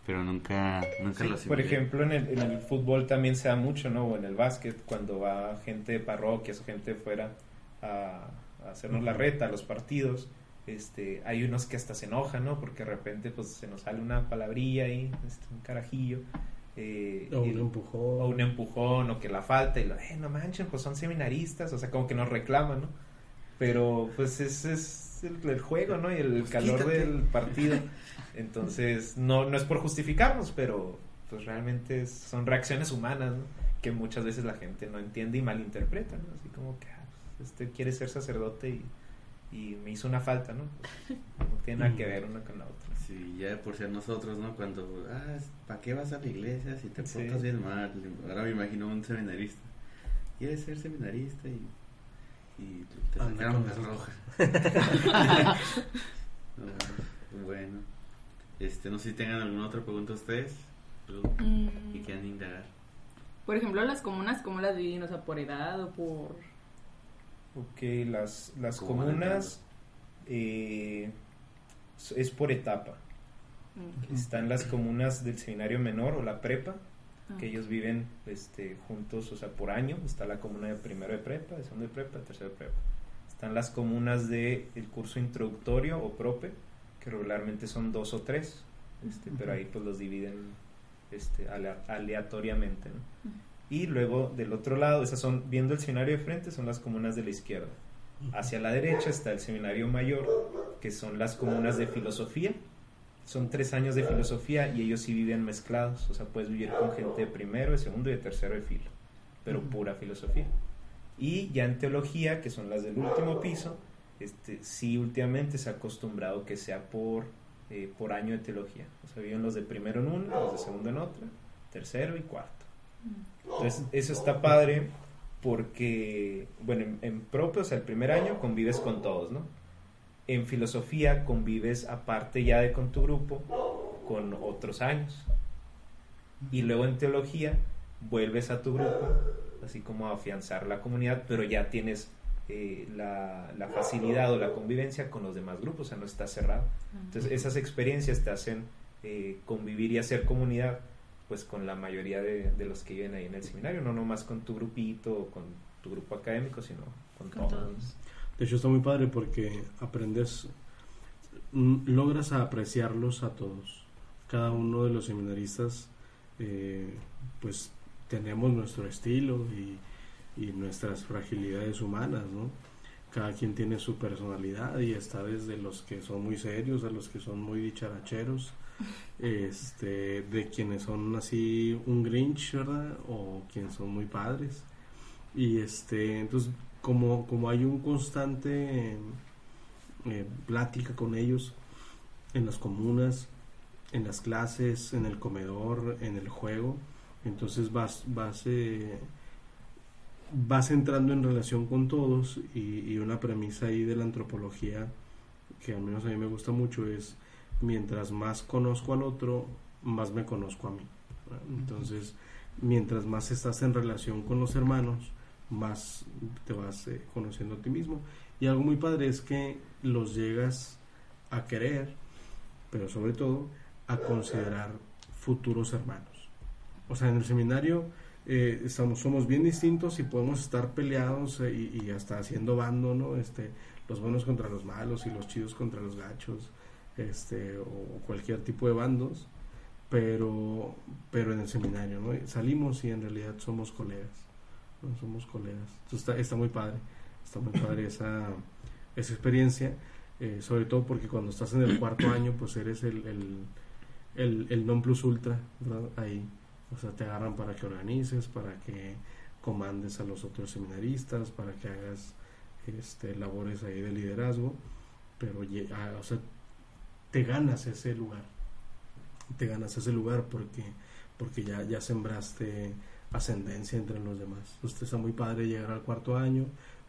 pero nunca, nunca sí, lo asimilé. Por ejemplo, en el, en el fútbol también se da mucho, ¿no? O en el básquet, cuando va gente de parroquias o gente de fuera... a hacernos la reta, a los partidos, este, hay unos que hasta se enojan, ¿no? Porque de repente pues se nos sale una palabrilla ahí, este, un carajillo, eh, o un el, empujón, o un empujón, o que la falta y lo, eh, no manchen, pues son seminaristas, o sea, como que nos reclaman, ¿no? Pero pues ese es el, el juego, ¿no? Y el pues calor quítate. Del partido, entonces no no es por justificarnos, pero pues realmente son reacciones humanas, ¿no? Que muchas veces la gente no entiende y malinterpreta, ¿no? Así como que este quiere ser sacerdote y, y me hizo una falta, ¿no? Pues, no tiene nada que ver una con la otra. Sí, ya por ser nosotros, ¿no? Cuando, ah, ¿para qué vas a la iglesia si te portas sí. bien mal? Ahora me imagino un seminarista. Quieres ser seminarista y, y te sacaron las rojas. No, bueno, este, no sé si tengan alguna otra pregunta ustedes mm. que quieran indagar. Por ejemplo, las comunas, ¿cómo las dividen? O sea, por edad o por... Okay, las, las comunas eh, es por etapa. Uh-huh. Están las comunas del seminario menor o la prepa, uh-huh. que ellos viven este, juntos, o sea, por año. Está la comuna de primero de prepa, de segundo de prepa, de tercero de prepa. Están las comunas de el curso introductorio o prope, que regularmente son dos o tres, este, uh-huh. pero ahí pues los dividen este, aleatoriamente, ¿no? Uh-huh. Y luego del otro lado, esas son, viendo el seminario de frente, son las comunas de la izquierda. Hacia la derecha está el seminario mayor, que son las comunas de filosofía. Son tres años de filosofía y ellos sí viven mezclados. O sea, puedes vivir con gente de primero, de segundo y de tercero de filo, pero pura filosofía. Y ya en teología, que son las del último piso, este, sí últimamente se ha acostumbrado que sea por, eh, por año de teología. O sea, viven los de primero en uno, los de segundo en otra, tercero y cuarto. Entonces eso está padre porque bueno, en, en propio, o sea, el primer año convives con todos, ¿no? En filosofía convives aparte ya de con tu grupo con otros años, y luego en teología vuelves a tu grupo así como a afianzar la comunidad, pero ya tienes eh, la, la facilidad o la convivencia con los demás grupos, o sea, no está cerrado. Entonces esas experiencias te hacen eh, convivir y hacer comunidad pues con la mayoría de, de los que viven ahí en el seminario, no nomás con tu grupito o con tu grupo académico, sino con, con todos. todos. De hecho está muy padre porque aprendes, logras apreciarlos a todos. Cada uno de los seminaristas eh, pues tenemos nuestro estilo y, y nuestras fragilidades humanas, ¿no? Cada quien tiene su personalidad y está desde los que son muy serios a los que son muy dicharacheros, este, de quienes son así un Grinch, ¿verdad? O quienes son muy padres. Y este, entonces como, como hay un constante eh, eh, plática con ellos en las comunas, en las clases, en el comedor, en el juego, entonces vas vas eh, vas entrando en relación con todos. Y, y una premisa ahí de la antropología que al menos a mí me gusta mucho es: mientras más conozco al otro, más me conozco a mí. Entonces, mientras más estás en relación con los hermanos, más te vas eh, conociendo a ti mismo. Y algo muy padre es que los llegas a querer, pero sobre todo a considerar futuros hermanos. O sea, en el seminario eh, estamos, somos bien distintos y podemos estar peleados eh, y, y hasta haciendo bando, ¿no? Este, los buenos contra los malos y los chidos contra los gachos, este, o cualquier tipo de bandos, pero pero en el seminario, ¿no? Salimos y en realidad somos colegas, ¿no? Somos colegas. Entonces está, está muy padre, está muy padre esa, esa experiencia. Eh, sobre todo porque cuando estás en el cuarto año, pues eres el el, el, el non plus ultra, ¿verdad? Ahí, o sea, te agarran para que organices, para que comandes a los otros seminaristas, para que hagas este, labores ahí de liderazgo, pero o sea, te ganas ese lugar, te ganas ese lugar porque porque ya, ya sembraste ascendencia entre los demás. Usted está muy padre llegar al cuarto año,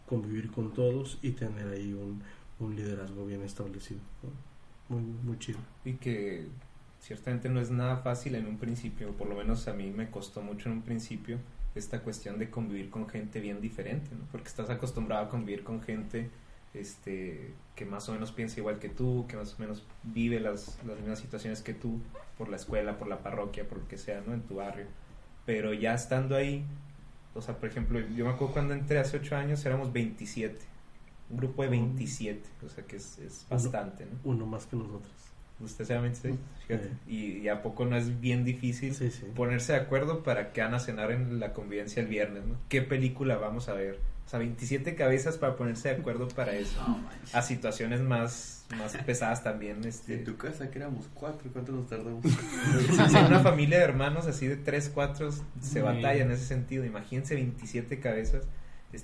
convivir con todos y tener ahí un un liderazgo bien establecido, ¿no? Muy, muy chido. Y que ciertamente no es nada fácil en un principio, por lo menos a mí me costó mucho en un principio esta cuestión de convivir con gente bien diferente, ¿no? Porque estás acostumbrado a convivir con gente este, que más o menos piensa igual que tú, que más o menos vive las, las mismas situaciones que tú, por la escuela, por la parroquia, por lo que sea, ¿no? En tu barrio. Pero ya estando ahí, o sea, por ejemplo, yo me acuerdo cuando entré hace ocho años, éramos veintisiete, un grupo de veintisiete, o sea que es, es bastante, ¿no? Uno más que nosotros. Usted sea veintisiete, fíjate. Sí. Y, y ¿a poco no es bien difícil sí, sí. ponerse de acuerdo para que van a cenar en la convivencia el viernes, ¿no? ¿Qué película vamos a ver? O sea, veintisiete cabezas para ponerse de acuerdo para eso. No, a situaciones más, más pesadas también. Este... En tu casa que éramos cuatro, ¿cuánto nos tardamos? En una familia de hermanos así de tres, cuatro se batalla en ese sentido. Imagínense veintisiete cabezas.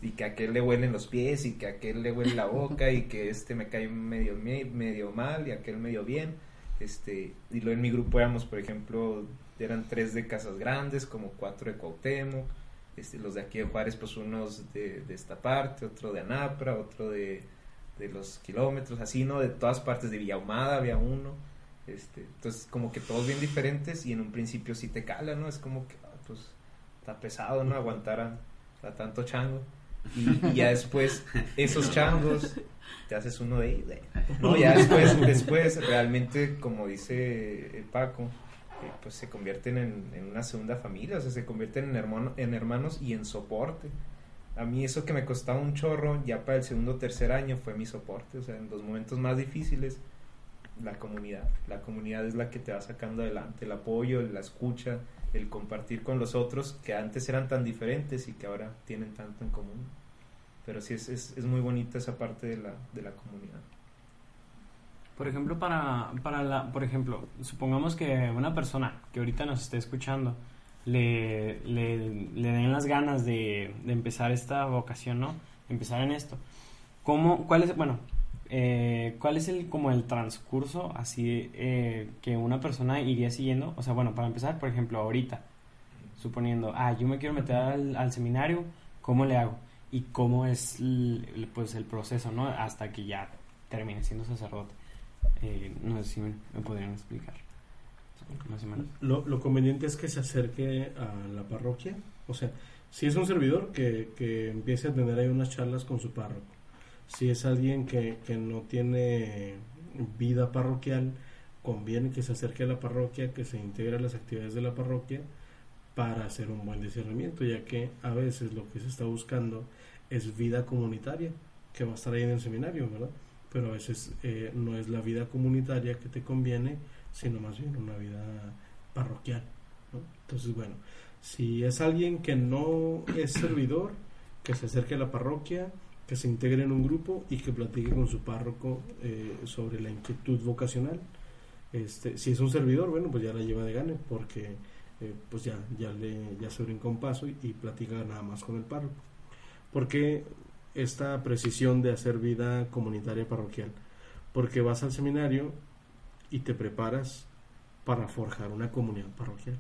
Y que a aquel le huelen los pies, y que a aquel le huele la boca, y que este me cae medio, medio mal, y aquel medio bien. Este, y luego en mi grupo éramos, por ejemplo, eran tres de Casas Grandes, como cuatro de Cuauhtémoc, este, los de aquí de Juárez, pues unos de, de esta parte, otro de Anapra, otro de, de los kilómetros, así, ¿no? De todas partes, de Villa Ahumada había uno. Este, entonces, como que todos bien diferentes, y en un principio sí te cala, ¿no? Es como que, ah, pues, está pesado, ¿no? Aguantar a, a tanto chango. Y, y ya después esos changos te haces uno de ellos, ¿no? Ya después después realmente, como dice Paco, eh, pues se convierten en, en una segunda familia, o sea, se convierten en, hermano, en hermanos y en soporte. A mí eso que me costaba un chorro ya para el segundo o tercer año fue mi soporte. O sea, en los momentos más difíciles, la comunidad la comunidad es la que te va sacando adelante, el apoyo, la escucha, el compartir con los otros que antes eran tan diferentes y que ahora tienen tanto en común. Pero sí es, es, es muy bonita esa parte de la, de la comunidad. Por ejemplo, para, para la, por ejemplo, supongamos que una persona que ahorita nos esté escuchando le, le, le den las ganas de, de empezar esta vocación, ¿no? Empezar en esto. ¿Cómo, cuál es, bueno, Eh, ¿cuál es el como el transcurso así eh, que una persona iría siguiendo? O sea, bueno, para empezar, por ejemplo, ahorita, suponiendo, ah, yo me quiero meter al, al seminario, ¿cómo le hago? Y cómo es el, pues el proceso, ¿no? Hasta que ya termine siendo sacerdote. Eh, no sé si me, me podrían explicar. Más o menos. Lo, lo conveniente es que se acerque a la parroquia. O sea, si es un servidor, que, que empiece a tener ahí unas charlas con su párroco. Si es alguien que, que no tiene vida parroquial, conviene que se acerque a la parroquia, que se integre a las actividades de la parroquia para hacer un buen discernimiento, ya que a veces lo que se está buscando es vida comunitaria, que va a estar ahí en el seminario, ¿verdad? Pero a veces eh, no es la vida comunitaria que te conviene, sino más bien una vida parroquial, ¿no? Entonces, bueno, Si es alguien que no es servidor, que se acerque a la parroquia, que se integre en un grupo y que platique con su párroco eh, sobre la inquietud vocacional. Este, si es un servidor, bueno, pues ya la lleva de gane, porque eh, pues ya ya le ya se brinca un paso y, y platica nada más con el párroco. ¿Por qué esta precisión de hacer vida comunitaria parroquial? Porque vas al seminario y te preparas para forjar una comunidad parroquial.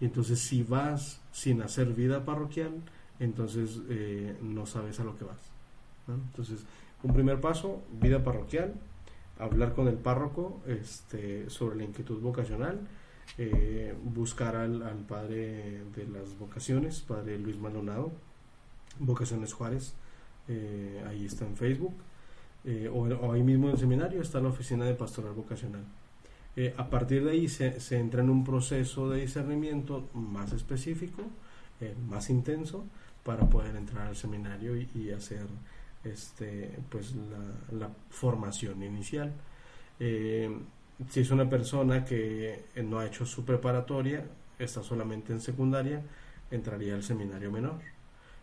Y entonces, si vas sin hacer vida parroquial, entonces eh, no sabes a lo que vas, ¿no? Entonces, un primer paso, vida parroquial, hablar con el párroco este, sobre la inquietud vocacional, eh, buscar al, al padre de las vocaciones, padre Luis Maldonado, Vocaciones Juárez, eh, ahí está en Facebook, eh, o, o ahí mismo en el seminario está la oficina de pastoral vocacional. Eh, a partir de ahí se, se entra en un proceso de discernimiento más específico, eh, más intenso, para poder entrar al seminario y, y hacer este, pues la, la formación inicial. Eh, si es una persona que no ha hecho su preparatoria, está solamente en secundaria, entraría al seminario menor.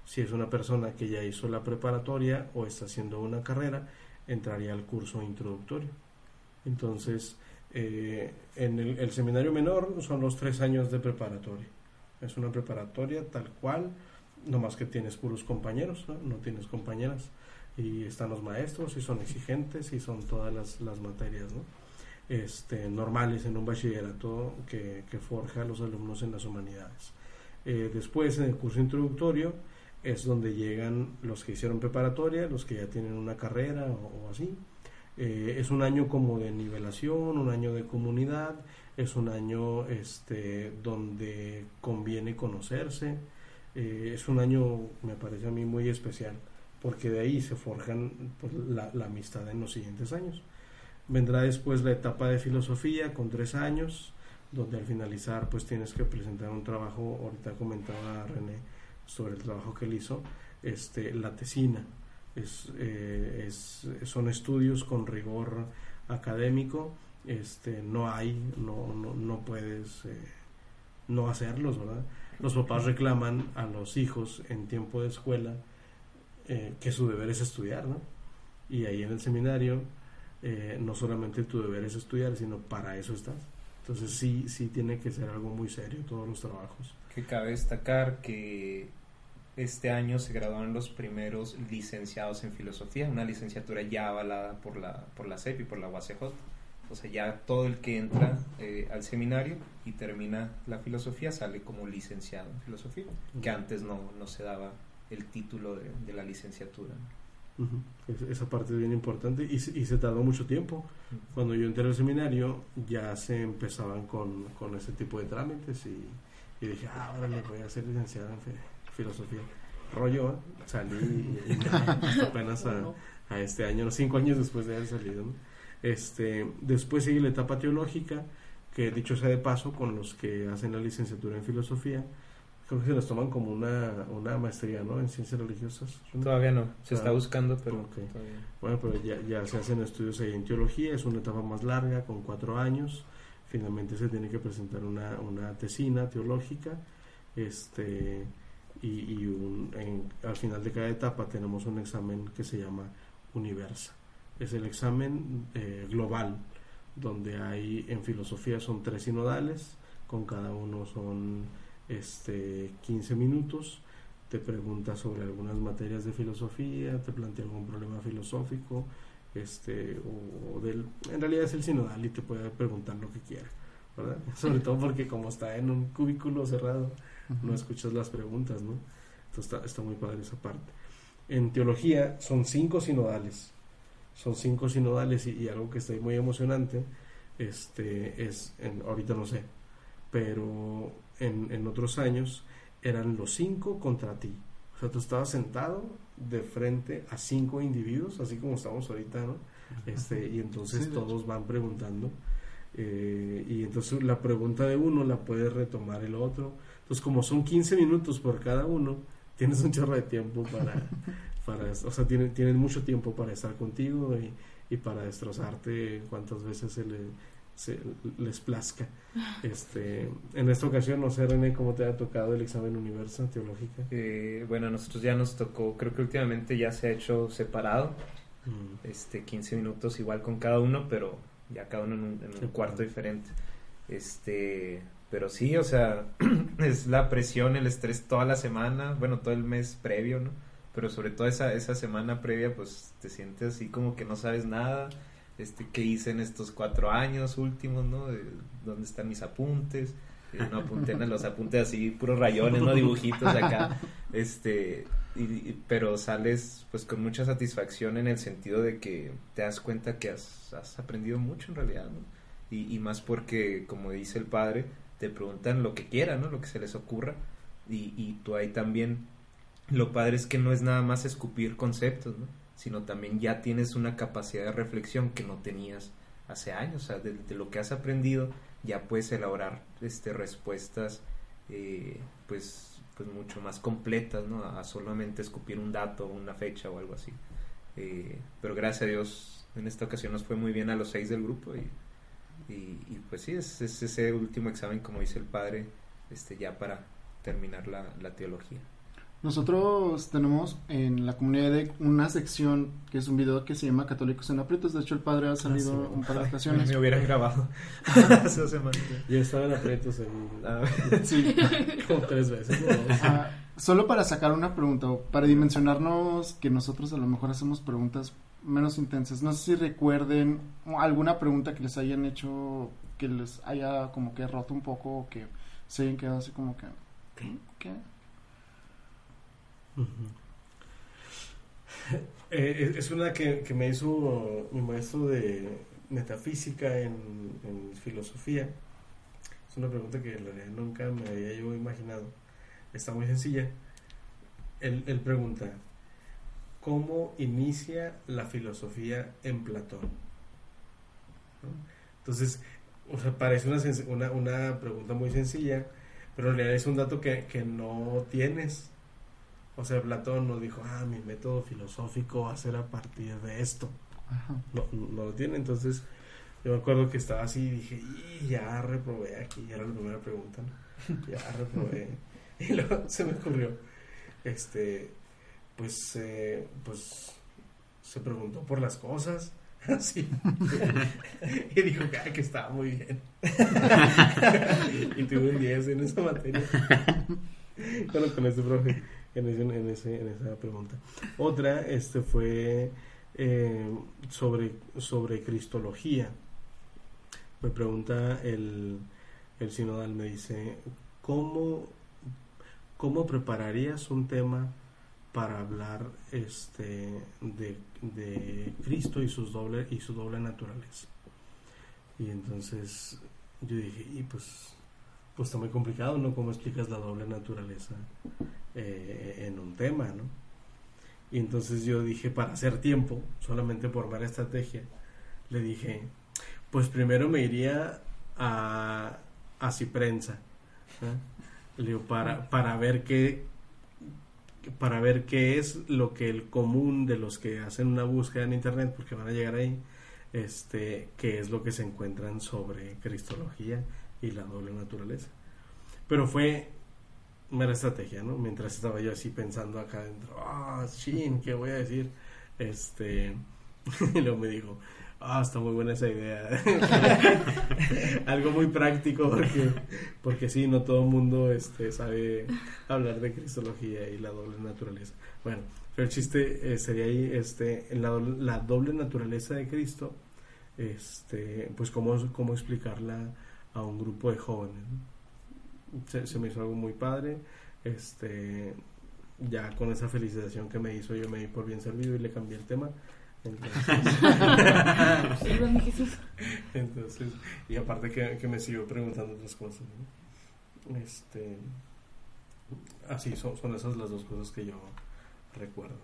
Si es una persona que ya hizo la preparatoria o está haciendo una carrera, entraría al curso introductorio. Entonces, eh, en el, el seminario menor son los tres años de preparatoria. Es una preparatoria tal cual, nomás que tienes puros compañeros, ¿no? No tienes compañeras. Y están los maestros, y son exigentes, y son todas las, las materias, ¿no? Este, normales en un bachillerato que, que forja a los alumnos en las humanidades. Eh, después, en el curso introductorio, es donde llegan los que hicieron preparatoria, los que ya tienen una carrera o, o así. Eh, es un año como de nivelación, un año de comunidad, es un año este, donde conviene conocerse. Eh, es un año, me parece a mí, muy especial, porque de ahí se forjan pues, la, la amistad en los siguientes años. Vendrá después la etapa de filosofía con tres años, donde al finalizar pues tienes que presentar un trabajo. Ahorita comentaba René sobre el trabajo que él hizo, este, la tesina. Es, eh, es, son estudios con rigor académico, este, no hay, no, no, no puedes eh, no hacerlos, ¿verdad? Los papás reclaman a los hijos en tiempo de escuela eh, que su deber es estudiar, ¿no? Y ahí en el seminario eh, no solamente tu deber es estudiar, sino para eso estás. Entonces sí, sí tiene que ser algo muy serio todos los trabajos. Que cabe destacar que este año se graduaron los primeros licenciados en filosofía, una licenciatura ya avalada por la, por la C E P I, por la U A C J. O sea, ya todo el que entra eh, al seminario y termina la filosofía sale como licenciado en filosofía, uh-huh. Que antes no, no se daba el título de, de la licenciatura. Uh-huh. es, esa parte es bien importante y, y se tardó mucho tiempo. Uh-huh. Cuando yo entré al seminario ya se empezaban con, con ese tipo de trámites y, y dije, ah, ahora le voy a hacer licenciado en filosofía. filosofía, rollo, ¿eh? salí hasta apenas a, a este año, cinco años después de haber salido, ¿no? Este, después sigue la etapa teológica, que dicho sea de paso, con los que hacen la licenciatura en filosofía, creo que se las toman como una, una maestría, ¿no? En ciencias religiosas. ¿No? Todavía no, se ah, está buscando, pero okay. Bueno, pero ya, ya se hacen estudios ahí en teología, es una etapa más larga, con cuatro años, finalmente se tiene que presentar una, una tesina teológica, este... y, y un, en, al final de cada etapa tenemos un examen que se llama Universa. Es el examen eh, global, donde hay en filosofía son tres sinodales, con cada uno son este, quince minutos, te pregunta sobre algunas materias de filosofía, te plantea algún problema filosófico, este, o, o del, en realidad es el sinodal y te puede preguntar lo que quiera, ¿verdad? Sobre todo porque como está en un cubículo cerrado, no escuchas las preguntas, ¿no? Entonces está, está muy padre esa parte. En teología son cinco sinodales, son cinco sinodales y, y algo que está muy emocionante, este, es, en, ahorita no sé, pero en, en otros años eran los cinco contra ti. O sea, tú estabas sentado de frente a cinco individuos, así como estamos ahorita, ¿no? Este, y entonces sí, todos van preguntando. Eh, y entonces la pregunta de uno la puede retomar el otro. Entonces como son quince minutos por cada uno, tienes un chorro de tiempo para, para o sea, tienen, tienen mucho tiempo para estar contigo y, y para destrozarte cuantas veces se le, se les plazca. Este, en esta ocasión, no sé, René, ¿cómo te ha tocado el examen Universo Teológica? Eh, bueno, a nosotros ya nos tocó, creo que últimamente ya se ha hecho separado, mm. este, quince minutos igual con cada uno, pero ya cada uno en un, en un cuarto diferente. Este, pero sí, o sea, es la presión, el estrés toda la semana, bueno, todo el mes previo, ¿no? Pero sobre todo esa, esa semana previa, pues te sientes así como que no sabes nada. Este, ¿qué hice en estos cuatro años últimos, no? ¿Dónde están mis apuntes? Eh, no apunté en los apuntes así, puros rayones, no dibujitos acá. Este, y, y, pero sales pues con mucha satisfacción en el sentido de que te das cuenta que has, has aprendido mucho en realidad, ¿no? Y, y más porque, como dice el padre, te preguntan lo que quieran, ¿no? Lo que se les ocurra. Y, y tú ahí también, lo padre es que no es nada más escupir conceptos, ¿no? Sino también ya tienes una capacidad de reflexión que no tenías hace años. O sea, de, de lo que has aprendido ya puedes elaborar este, respuestas eh, pues, pues mucho más completas, ¿no? A solamente escupir un dato, una fecha o algo así. Eh, pero gracias a Dios en esta ocasión nos fue muy bien a los seis del grupo y, y, y pues sí, es, es ese último examen, como dice el padre, este, ya para terminar la, la teología. Nosotros tenemos en la comunidad de una sección que es un video que se llama Católicos en Aprietos. De hecho, el padre ha salido ah, sí. un par de ocasiones. Me hubieran grabado esa semana. Yo estaba en aprietos en... sí. como tres veces. Ah, solo para sacar una pregunta o para dimensionarnos que nosotros a lo mejor hacemos preguntas menos intensas. No sé si recuerden alguna pregunta que les hayan hecho, que les haya como que roto un poco o que se hayan quedado así como que... ¿Qué? ¿Qué? Uh-huh. eh, es una que, que me hizo mi maestro de metafísica en, en filosofía. Es una pregunta que en realidad nunca me había yo imaginado. Está muy sencilla. Él, él pregunta: ¿cómo inicia la filosofía en Platón? ¿No? Entonces, o sea, parece una, senc- una, una pregunta muy sencilla, pero en realidad es un dato que, que no tienes. O sea, Platón nos dijo, ah, mi método filosófico va a ser a partir de esto. Ajá. No, no lo tiene. Entonces, yo me acuerdo que estaba así y dije, y ya reprobé aquí, ya era la primera pregunta, ¿no? Ya reprobé. Y luego se me ocurrió, este, pues, eh, pues, se preguntó por las cosas, así. Y dijo que, que estaba muy bien. Y tuve un diez en esa materia. Bueno, con este profe. En, ese, en, ese, en esa pregunta. Otra este, fue eh, sobre, sobre cristología. Me pregunta el, el sinodal, me dice, ¿cómo, cómo prepararías un tema para hablar este, de, de Cristo y, sus doble, y su doble naturaleza? Y entonces yo dije, y pues... pues está muy complicado, ¿no? ¿Cómo explicas la doble naturaleza eh, en un tema, ¿no? Y entonces yo dije, para hacer tiempo, solamente por mera estrategia, le dije, pues primero me iría a, a Ciprensa, ¿eh? Le digo, para, para ver qué, para ver qué es lo que el común de los que hacen una búsqueda en internet, porque van a llegar ahí, este, qué es lo que se encuentran sobre cristología y la doble naturaleza. Pero fue mera estrategia, ¿no? Mientras estaba yo así pensando acá adentro, ah, oh, chin, ¿qué voy a decir? Este, y luego me dijo, ah, oh, está muy buena esa idea. Algo muy práctico, porque, porque sí, no todo el mundo este, sabe hablar de cristología y la doble naturaleza. Bueno, pero el chiste eh, sería ahí, este, la doble, la doble naturaleza de Cristo, este, pues cómo, cómo explicarla a un grupo de jóvenes. Se, se me hizo algo muy padre. Este, ya con esa felicitación que me hizo, yo me di por bien servido y le cambié el tema. Entonces, entonces y aparte que, que me siguió preguntando otras cosas, ¿no? Este, así son, son esas las dos cosas que yo recuerdo.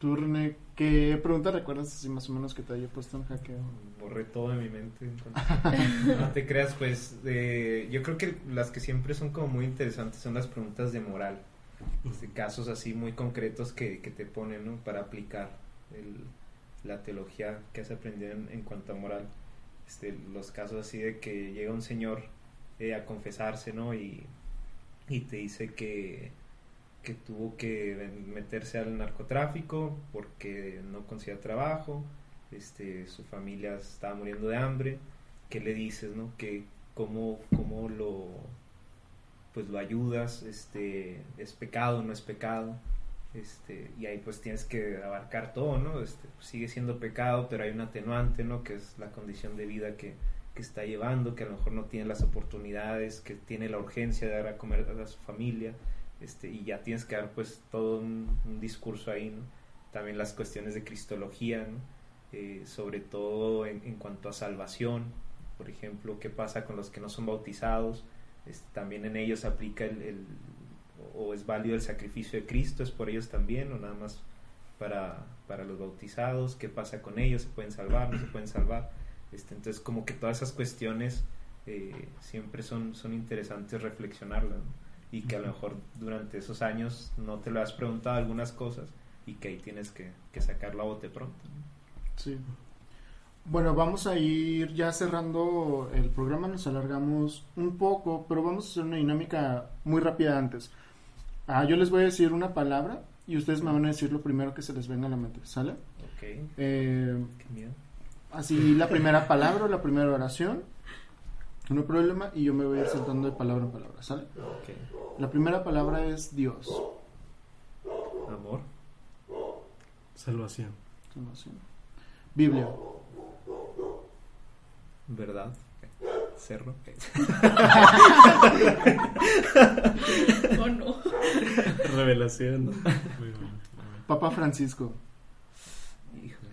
Tú, René, ¿qué pregunta recuerdas así más o menos que te haya puesto en jaque? Borré todo de mi mente. No te creas, pues, eh, yo creo que las que siempre son como muy interesantes son las preguntas de moral. Este, casos así muy concretos que, que te ponen, ¿no? Para aplicar el, la teología que has aprendido en, en cuanto a moral. este, los casos así de que llega un señor eh, a confesarse, ¿no? Y, y te dice que, que tuvo que meterse al narcotráfico porque no conseguía trabajo, este, su familia estaba muriendo de hambre. ¿Qué le dices, no? Que cómo, cómo lo, pues lo ayudas, este, es pecado, no es pecado. Este, y ahí pues tienes que abarcar todo, ¿no? Este, sigue siendo pecado, pero hay un atenuante, ¿no? Que es la condición de vida que, que está llevando, que a lo mejor no tiene las oportunidades, que tiene la urgencia de dar a comer a su familia, este, y ya tienes que dar pues todo un, un discurso ahí, ¿no? También las cuestiones de cristología, ¿no? Eh, sobre todo en, en cuanto a salvación, por ejemplo, qué pasa con los que no son bautizados. Este, también en ellos aplica el, el o es válido el sacrificio de Cristo, es por ellos también, o nada más para, para los bautizados, qué pasa con ellos, se pueden salvar, no se pueden salvar. Este, entonces como que todas esas cuestiones eh, siempre son, son interesantes reflexionarlas, ¿no? Y que a lo mejor durante esos años no te lo has preguntado algunas cosas y que ahí tienes que, que sacarlo a bote pronto, ¿no? Sí. Bueno, vamos a ir ya cerrando el programa, nos alargamos un poco, pero vamos a hacer una dinámica muy rápida antes. Ah, yo les voy a decir una palabra y ustedes me van a decir lo primero que se les venga a la mente, ¿sale? Ok. Eh, Qué miedo. Así, la primera palabra, la primera oración, no hay problema, y yo me voy a ir saltando de palabra en palabra, ¿sale? Ok. La primera palabra es Dios. Amor. Salvación. Salvación. Biblia. Verdad. Cerro. Oh, no. Revelación. Muy bueno. Papa Francisco. Híjole.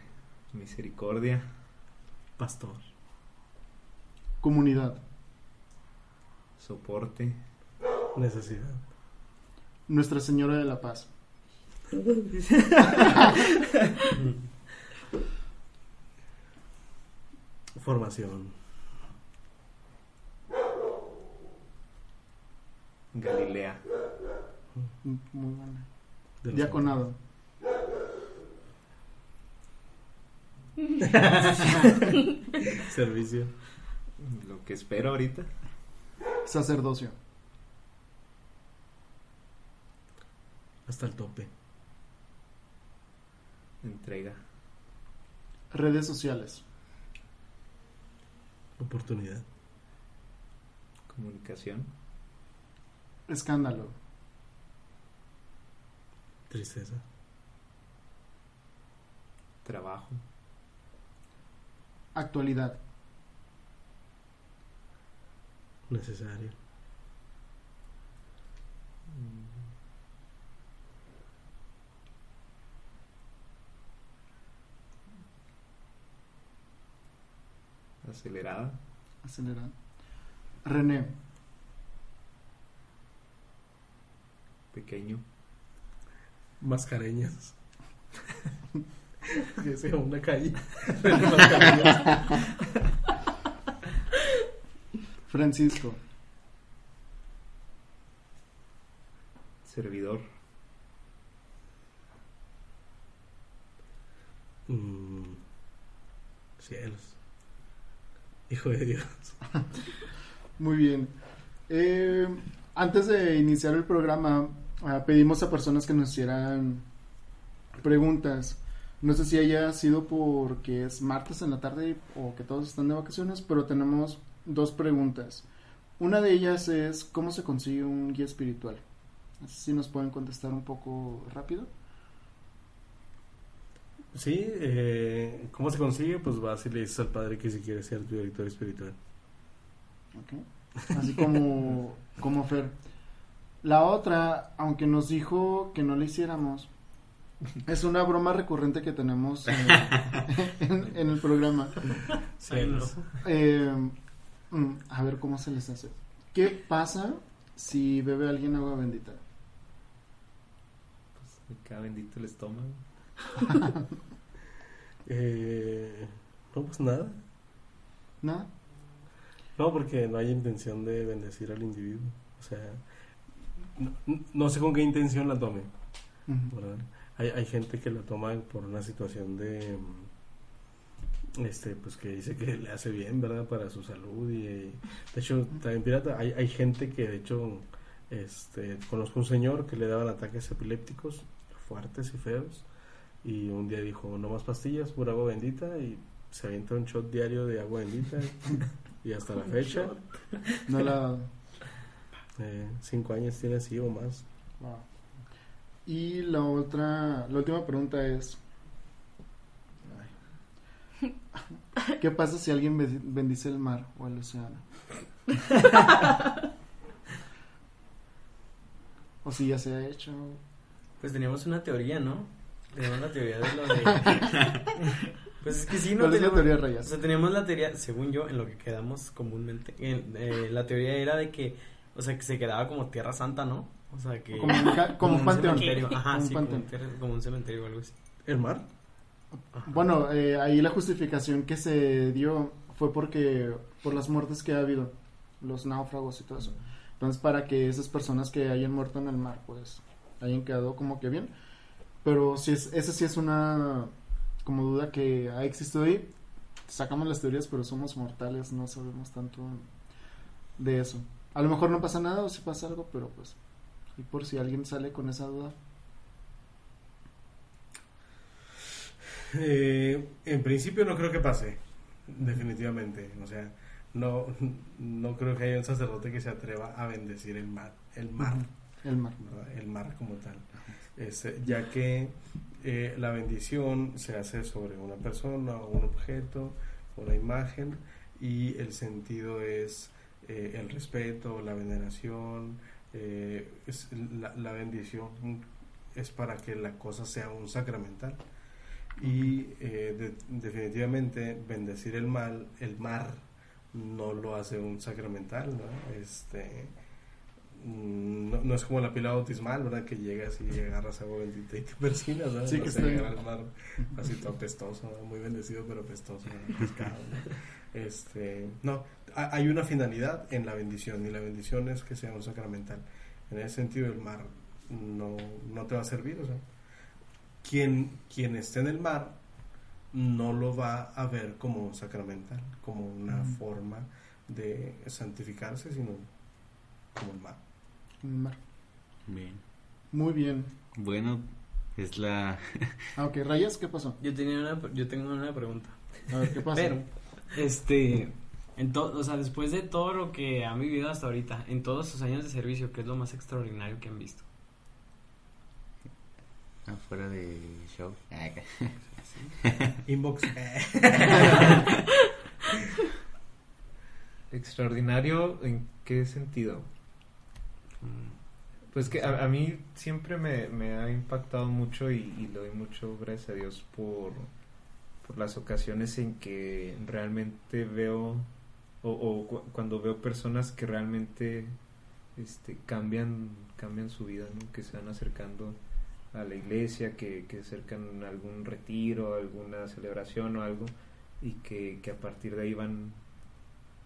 Misericordia. Pastor. Comunidad. Soporte. Necesidad. Nuestra Señora de la Paz. Formación. Galilea. Muy buena. Diaconado. Servicio. Lo que espero ahorita. Sacerdocio. Hasta el tope. Entrega. Redes sociales. Oportunidad. Comunicación. Escándalo. Tristeza. Trabajo. Actualidad. Necesario. Acelerada. Acelerada. René. Pequeño. Mascareñas. Que sea una calle. Francisco. Servidor. Mm, cielos. Hijo de Dios. Muy bien. Eh, antes de iniciar el programa, eh, pedimos a personas que nos hicieran preguntas. No sé si haya sido porque es martes en la tarde o que todos están de vacaciones, pero tenemos dos preguntas. Una de ellas es, ¿cómo se consigue un guía espiritual? ¿Sí nos pueden contestar un poco rápido? Sí, eh, ¿cómo se consigue? Pues vas y le dices al padre que si quieres ser tu director espiritual. Okay. Así como, como Fer. La otra, aunque nos dijo que no le hiciéramos, es una broma recurrente que tenemos eh, en, en el programa. Sí, ¿no? eh, a ver cómo se les hace. ¿Qué pasa si bebe alguien agua bendita? Pues me queda bendito el estómago. eh, no, pues nada. ¿Nada? No, porque no hay intención de bendecir al individuo. O sea, no, no sé con qué intención la tome. Uh-huh. Hay, hay gente que la toma por una situación de este pues que dice que le hace bien, ¿verdad?, para su salud. Y, y de hecho también pirata, hay, hay gente que de hecho este conozco un señor que le daban ataques epilépticos fuertes y feos, y un día dijo: no más pastillas, pura agua bendita, y se avienta un shot diario de agua bendita. Y hasta la fecha no la eh, cinco años tiene así o más. Wow. Y la otra, la última pregunta es: ¿qué pasa si alguien bendice el mar o el océano? O si ya se ha hecho. Pues teníamos una teoría, ¿no? Teníamos la teoría de lo de... Pues es que sí, no. ¿Cuál teníamos, es la teoría, Rayas? O sea, teníamos la teoría, según yo, en lo que quedamos comúnmente, en, eh, la teoría era de que, o sea, que se quedaba como Tierra Santa, ¿no? O sea, que... Como un, ca- como como un, un cementerio. Ajá, como sí, un como, ter- como un cementerio o algo así. ¿El mar? Ajá. Bueno, eh, ahí la justificación que se dio fue porque por las muertes que ha habido, los náufragos y todo eso. Entonces, para que esas personas que hayan muerto en el mar, pues, hayan quedado como que bien. Pero si es, esa sí es una como duda que ha existido ahí. Sacamos las teorías, pero somos mortales, no sabemos tanto de eso. A lo mejor no pasa nada, o si pasa algo, pero pues, y por si alguien sale con esa duda. Eh, en principio no creo que pase, definitivamente. O sea, no, no creo que haya un sacerdote que se atreva a bendecir el mar, el mar, el mar, el mar como tal, este, ya que eh, la bendición se hace sobre una persona, un objeto, una imagen, y el sentido es eh, el respeto, la veneración, eh, es, la, la bendición es para que la cosa sea un sacramental. Y eh, de, definitivamente bendecir el mal, el mar, no lo hace un sacramental, ¿no? Este, no, no es como la pila bautismal, ¿verdad?, que llegas y agarras agua bendita y te persinas, ¿no? Sí, no, que se agarra el mar así todo apestoso, ¿no?, muy bendecido pero apestoso, ¿no?, pescado, ¿no? Este, no, hay una finalidad en la bendición, y la bendición es que sea un sacramental. En ese sentido el mar no, no te va a servir, o sea, Quien, quien esté en el mar no lo va a ver como un sacramental, como una mm. forma de santificarse, sino como el mar. El mar. Bien. Muy bien. Bueno, es la... Ah, ok, Rayas, ¿qué pasó? Yo tenía una, yo tengo una pregunta. A ver, ¿qué pasa? Pero, este, en to, o sea, después de todo lo que han vivido hasta ahorita, en todos sus años de servicio, ¿qué es lo más extraordinario que han visto? Fuera de show. Inbox. ¿Extraordinario en qué sentido? Pues que a, a mí siempre me, me ha impactado mucho, y, y le doy mucho gracias a Dios por, por las ocasiones en que realmente veo o, o cu- cuando veo personas que realmente este, cambian, cambian su vida, ¿no?, que se van acercando a la iglesia, que, que acercan algún retiro, alguna celebración o algo, y que, que a partir de ahí van,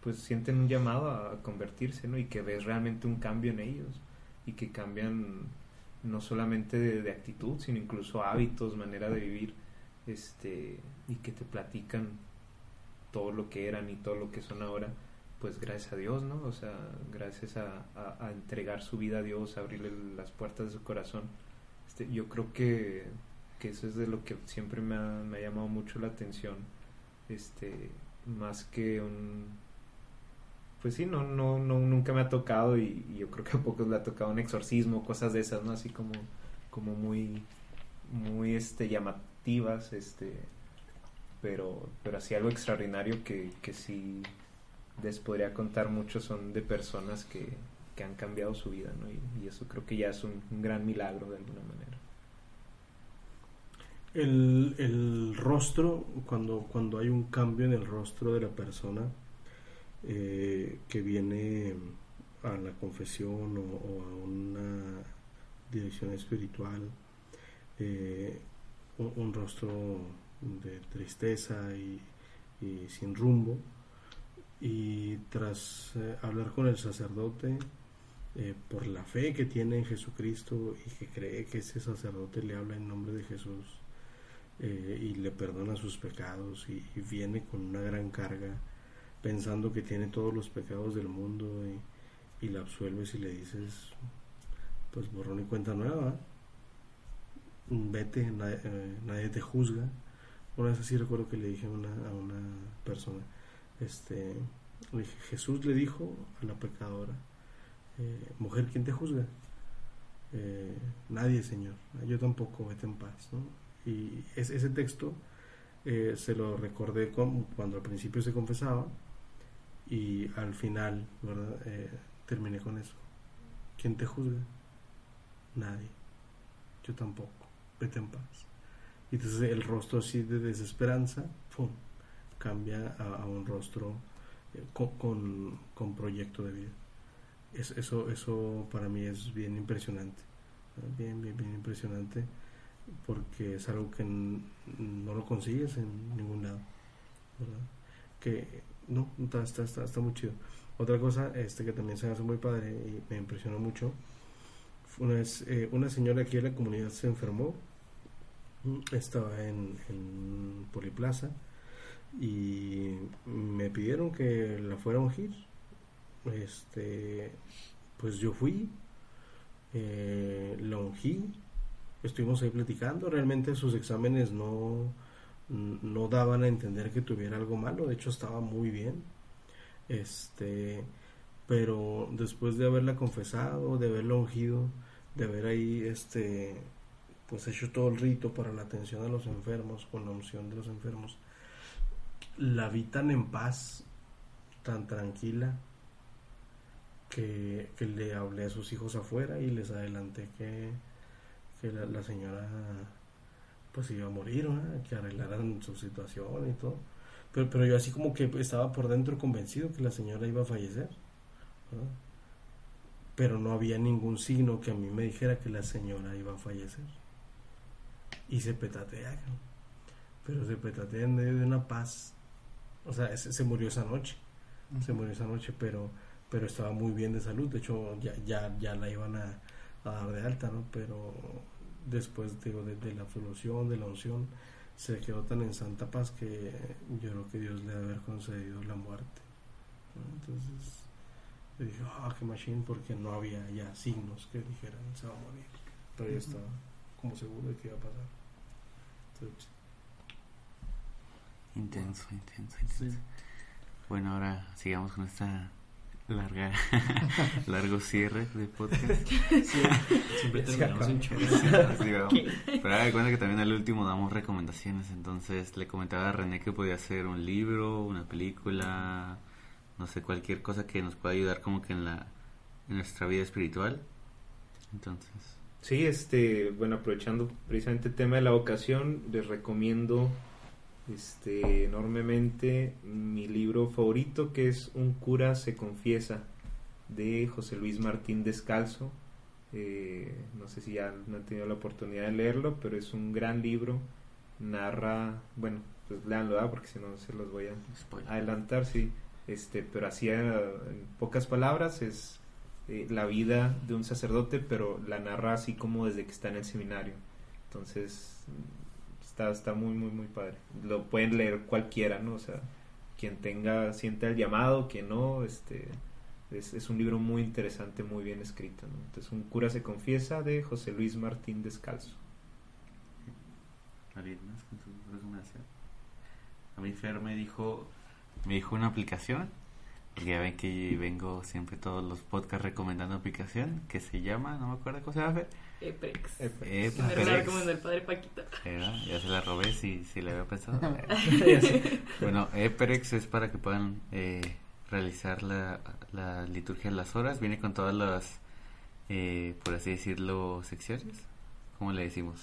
pues sienten un llamado a convertirse, ¿no?, y que ves realmente un cambio en ellos, y que cambian no solamente de, de actitud, sino incluso hábitos, manera de vivir, este, y que te platican todo lo que eran y todo lo que son ahora, pues gracias a Dios, ¿no? O sea, gracias a, a, a entregar su vida a Dios, a abrirle las puertas de su corazón. Este, yo creo que, que eso es de lo que siempre me ha, me ha llamado mucho la atención, este, más que un, pues sí, no, no, no nunca me ha tocado, y, y yo creo que a pocos le ha tocado un exorcismo, cosas de esas, ¿no?, así como, como muy, muy, este, llamativas, este, pero, pero así algo extraordinario que, que sí les podría contar mucho son de personas que que han cambiado su vida, ¿no? Y, y eso creo que ya es un, un gran milagro de alguna manera. El, el rostro, cuando, cuando hay un cambio en el rostro de la persona eh, que viene a la confesión o, o a una dirección espiritual, eh, un, un rostro de tristeza y, y sin rumbo, y tras eh, hablar con el sacerdote, Eh, por la fe que tiene en Jesucristo y que cree que ese sacerdote le habla en nombre de Jesús, eh, y le perdona sus pecados, y, y viene con una gran carga pensando que tiene todos los pecados del mundo, y, y la absuelves y le dices, pues borrón y cuenta nueva, vete, nadie, eh, nadie te juzga. Una vez así recuerdo que le dije a una, a una persona, este, le dije, Jesús le dijo a la pecadora, eh, mujer, ¿quién te juzga? Eh, nadie, Señor, yo tampoco, vete en paz, ¿no? Y es, ese texto eh, se lo recordé con, cuando al principio se confesaba, y al final, ¿verdad? Eh, terminé con eso, ¿quién te juzga? Nadie, yo tampoco, vete en paz. Y entonces el rostro así de desesperanza, ¡pum!, cambia a, a un rostro eh, con, con, con proyecto de vida. Es, eso, eso para mí es bien impresionante, bien, bien, bien impresionante, porque es algo que n- no lo consigues en ningún lado, ¿verdad? Que no, está, está, está, está muy chido. Otra cosa este, que también se hace muy padre y me impresionó mucho, una vez eh, una señora aquí en la comunidad se enfermó. Estaba en, en Poliplaza y me pidieron que la fuera a ungir. Este, pues yo fui, eh, la ungí, estuvimos ahí platicando. Realmente sus exámenes no, no daban a entender que tuviera algo malo, de hecho estaba muy bien. Este, pero después de haberla confesado, de haberla ungido, de haber ahí este. pues hecho todo el rito para la atención a los enfermos, con la unción de los enfermos, la vi tan en paz, tan tranquila, que, que le hablé a sus hijos afuera y les adelanté que, que la, la señora pues iba a morir, ¿no? Que arreglaran su situación y todo, pero, pero yo así como que estaba por dentro convencido que la señora iba a fallecer, ¿verdad? Pero no había ningún signo que a mí me dijera que la señora iba a fallecer. Y se petatean, pero se petatean en medio de una paz. O sea, se, se murió esa noche, uh-huh. se murió esa noche, pero, pero estaba muy bien de salud. De hecho, ya, ya, ya la iban a, a dar de alta, ¿no? Pero después digo, de, de la absolución, de la unción, se quedó tan en santa paz que yo creo que Dios le debe haber concedido la muerte, ¿no? Entonces, yo dije, ah, oh, qué machín, porque no había ya signos que dijeran se va a morir. Pero ya uh-huh. estaba como seguro de que iba a pasar. Entonces, intenso, intenso, intenso. Sí. Bueno, ahora sigamos con esta larga, largo cierre de podcast. Sí, siempre terminamos un chorro. Sí, pero haga cuenta que también al último damos recomendaciones. Entonces le comentaba a René que podía ser un libro, una película, no sé, cualquier cosa que nos pueda ayudar como que en la en nuestra vida espiritual. Entonces, sí, este, bueno, aprovechando precisamente el tema de la vocación, les recomiendo este enormemente mi libro favorito, que es Un cura se confiesa, de José Luis Martín Descalzo. Eh, no sé si ya no he tenido la oportunidad de leerlo, pero es un gran libro. Narra, bueno, pues léanlo, ¿eh? Porque si no se los voy a Spoiler. adelantar, sí. Este, pero así en pocas palabras es eh, la vida de un sacerdote, pero la narra así como desde que está en el seminario. Entonces está, está muy muy muy padre. Lo pueden leer cualquiera, ¿no? O sea, quien tenga, sienta el llamado, quien no, este es, es un libro muy interesante, muy bien escrito, ¿no? Entonces, Un cura se confiesa, de José Luis Martín Descalzo. ¿Alguien más con su recomendación? A mí Fer me dijo Me dijo una aplicación, porque ya ven que vengo siempre todos los podcasts recomendando aplicación, que se llama, no me acuerdo cómo se llama, Fer. Eperex. Eperex. Me la recomendó el padre Paquita. Era, ya se la robé, si, si la había pensado. Bueno, Eperex es para que puedan eh, realizar la, la liturgia de las horas. Viene con todas las, eh, por así decirlo, secciones. ¿Cómo le decimos?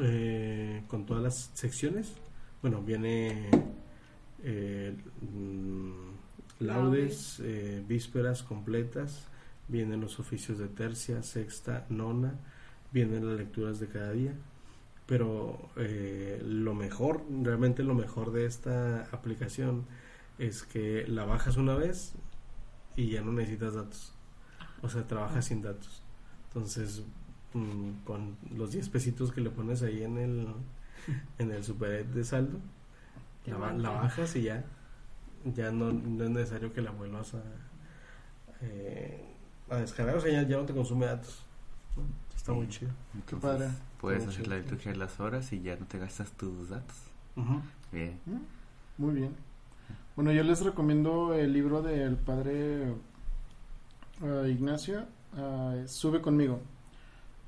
Eh, con todas las secciones. Bueno, viene... Eh, mm, laudes, eh, vísperas completas, vienen los oficios de tercia, sexta, nona, vienen las lecturas de cada día, pero eh, lo mejor, realmente lo mejor de esta aplicación es que la bajas una vez y ya no necesitas datos, o sea, trabajas sin datos. Entonces, mm, con los diez pesitos que le pones ahí en el en el super de saldo, la, la bajas y ya ya no, no es necesario que la vuelvas a eh, a descargar, o sea ya, ya no te consume datos, ¿no? Está sí. muy chido. Qué padre. Puedes hacer la deducción de las horas y ya no te gastas tus datos. Uh-huh. Bien. Muy bien. Bueno, yo les recomiendo el libro del padre uh, Ignacio, uh, Sube conmigo.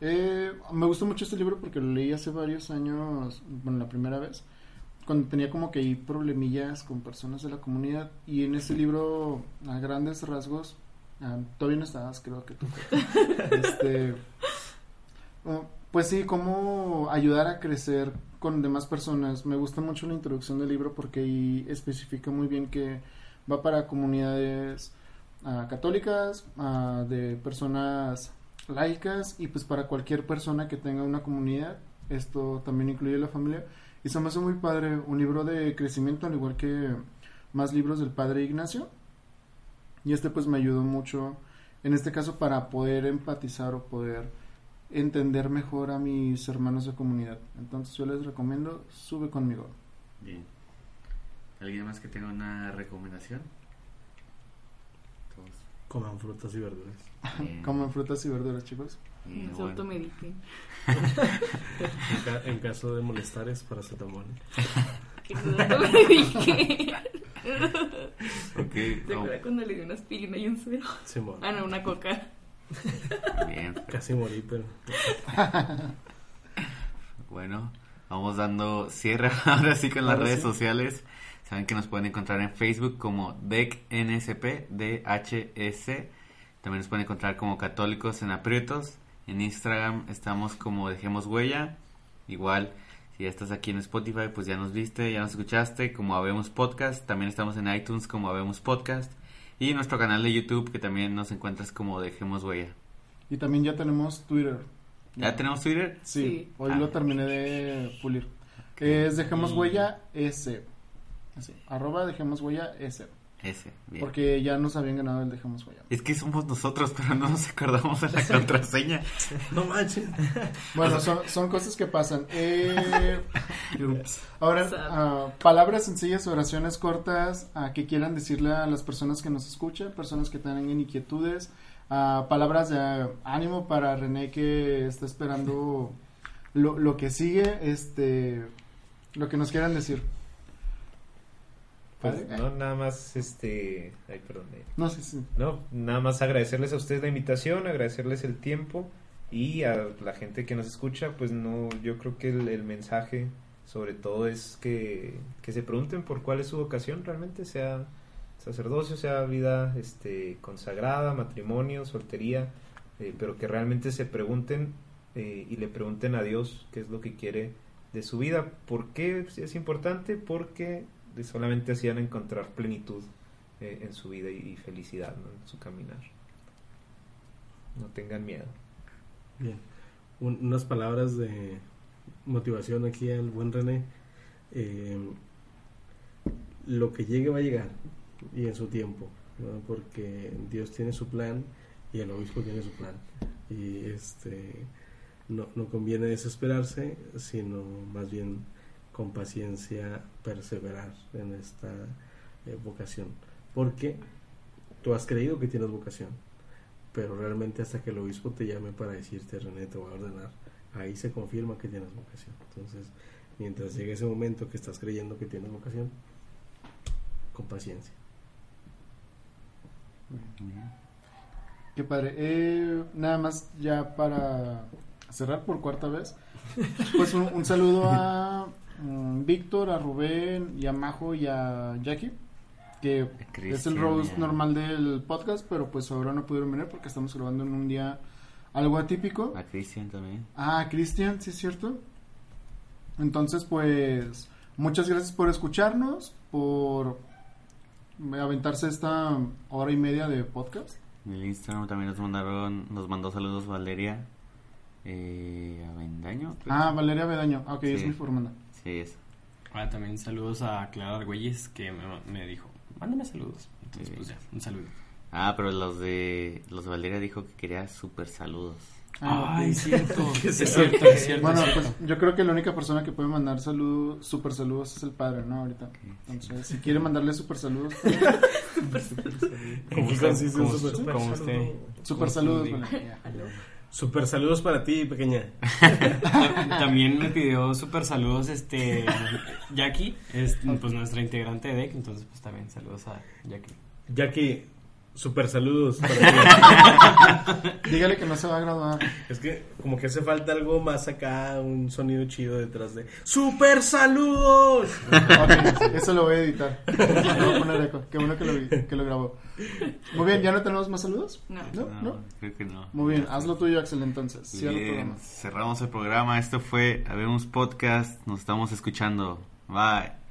Eh, me gustó mucho este libro porque lo leí hace varios años, bueno, la primera vez, cuando tenía como que ahí problemillas con personas de la comunidad, y en ese libro, a grandes rasgos, uh, todavía no estabas, creo que tú, este, uh, pues sí, cómo ayudar a crecer con demás personas. Me gusta mucho la introducción del libro porque ahí especifica muy bien que va para comunidades uh, católicas, uh, de personas laicas, y pues para cualquier persona que tenga una comunidad. Esto también incluye la familia, y se me hace muy padre, un libro de crecimiento, al igual que más libros del padre Ignacio, y este pues me ayudó mucho en este caso para poder empatizar o poder entender mejor a mis hermanos de comunidad. Entonces yo les recomiendo Sube conmigo. Bien. ¿Alguien más que tenga una recomendación? Todos. Coman frutas y verduras. Coman frutas y verduras, chicos. Bien, se bueno. automediquen. En caso de molestar, es paracetamol. Que se automediquen. Okay, ¿te acuerdas cuando le di una aspirina y un suero? Sí, bueno. Ah, no, una coca. Bien. Casi morí, pero... Bueno, vamos dando cierre ahora sí con las ahora redes sí. sociales. Saben que nos pueden encontrar en Facebook como D E C N S P, D H S. También nos pueden encontrar como Católicos en Aprietos. En Instagram estamos como Dejemos Huella. Igual, si ya estás aquí en Spotify, pues ya nos viste, ya nos escuchaste, como Habemus Podcast. También estamos en iTunes como Habemus Podcast. Y nuestro canal de YouTube, que también nos encuentras como Dejemos Huella. Y también ya tenemos Twitter. ¿Ya, ¿Ya tenemos Twitter? Sí, sí. hoy ah. lo terminé de pulir. Okay. Es Dejemos y... Huella S. Así, arroba Dejemos Huella S. S, bien. Porque ya nos habían ganado el Dejemos Huella. Es que somos nosotros, pero no nos acordamos de la contraseña. No manches. Bueno, son, son cosas que pasan. Eh, ahora, uh, palabras sencillas, oraciones cortas, uh, que quieran decirle a las personas que nos escuchan, personas que tengan inquietudes, uh, palabras de uh, ánimo para René, que está esperando lo, lo que sigue, este, lo que nos quieran decir. Pues, no, nada más, este, ay, perdón. No, sí, sí. No, nada más agradecerles a ustedes la invitación, agradecerles el tiempo, y a la gente que nos escucha, pues no, yo creo que el, el mensaje, sobre todo, es que, que se pregunten por cuál es su vocación realmente, sea sacerdocio, sea vida, este, consagrada, matrimonio, soltería, eh, pero que realmente se pregunten eh, y le pregunten a Dios qué es lo que quiere de su vida. ¿Por qué es importante? Porque solamente hacían encontrar plenitud eh, en su vida y, y felicidad, ¿no?, en su caminar. No tengan miedo. Bien. Un, unas palabras de motivación aquí al buen René. Eh, lo que llegue va a llegar, y en su tiempo, ¿no?, porque Dios tiene su plan y el obispo tiene su plan, y este no, no conviene desesperarse, sino más bien con paciencia perseverar en esta eh, vocación, porque tú has creído que tienes vocación, pero realmente hasta que el obispo te llame para decirte, René, te voy a ordenar, ahí se confirma que tienes vocación. Entonces, mientras llegue ese momento que estás creyendo que tienes vocación, con paciencia. Qué padre. Eh, nada más ya para cerrar por cuarta vez, pues un, un saludo a Víctor, a Rubén y a Majo y a Jackie, que Cristian, es el roast normal del podcast, pero pues ahora no pudieron venir porque estamos grabando en un día algo atípico. A Cristian también. Ah, Cristian, sí es cierto. Entonces pues muchas gracias por escucharnos, por aventarse esta hora y media de podcast. En el Instagram también nos mandaron, nos mandó saludos Valeria eh, Avendaño. Pero... Ah, Valeria Avendaño, ok, sí. Es mi formanda. Sí, es. Ahora también saludos a Clara Argüelles, que me, me dijo, mándame saludos. Entonces, sí, pues ya, un saludo. Ah, pero los de los Valeria dijo que quería super saludos. Ah, ay, cierto. es cierto, es cierto. Bueno, cierto. Pues yo creo que la única persona que puede mandar saludos, super saludos, es el padre, ¿no? Ahorita. Entonces, si quiere mandarle super saludos. super saludos. Como usted. Como usted. Super saludos. Super saludos para ti, pequeña. También me pidió super saludos este Jackie, es, pues nuestra integrante de D E C, entonces pues también saludos a Jackie. Jackie, super saludos para ti. Dígale que no se va a grabar. Es que como que hace falta algo más acá, un sonido chido detrás de super saludos. Okay, eso lo voy a editar. Lo voy a poner eco. Qué bueno que lo vi, que lo grabó. Muy bien, ¿ya no tenemos más saludos? No. ¿No? No, no, creo que no. Muy bien, hazlo tuyo, Axel, entonces. Bien, cerramos el programa. Esto fue Habemus Podcast. Nos estamos escuchando. Bye.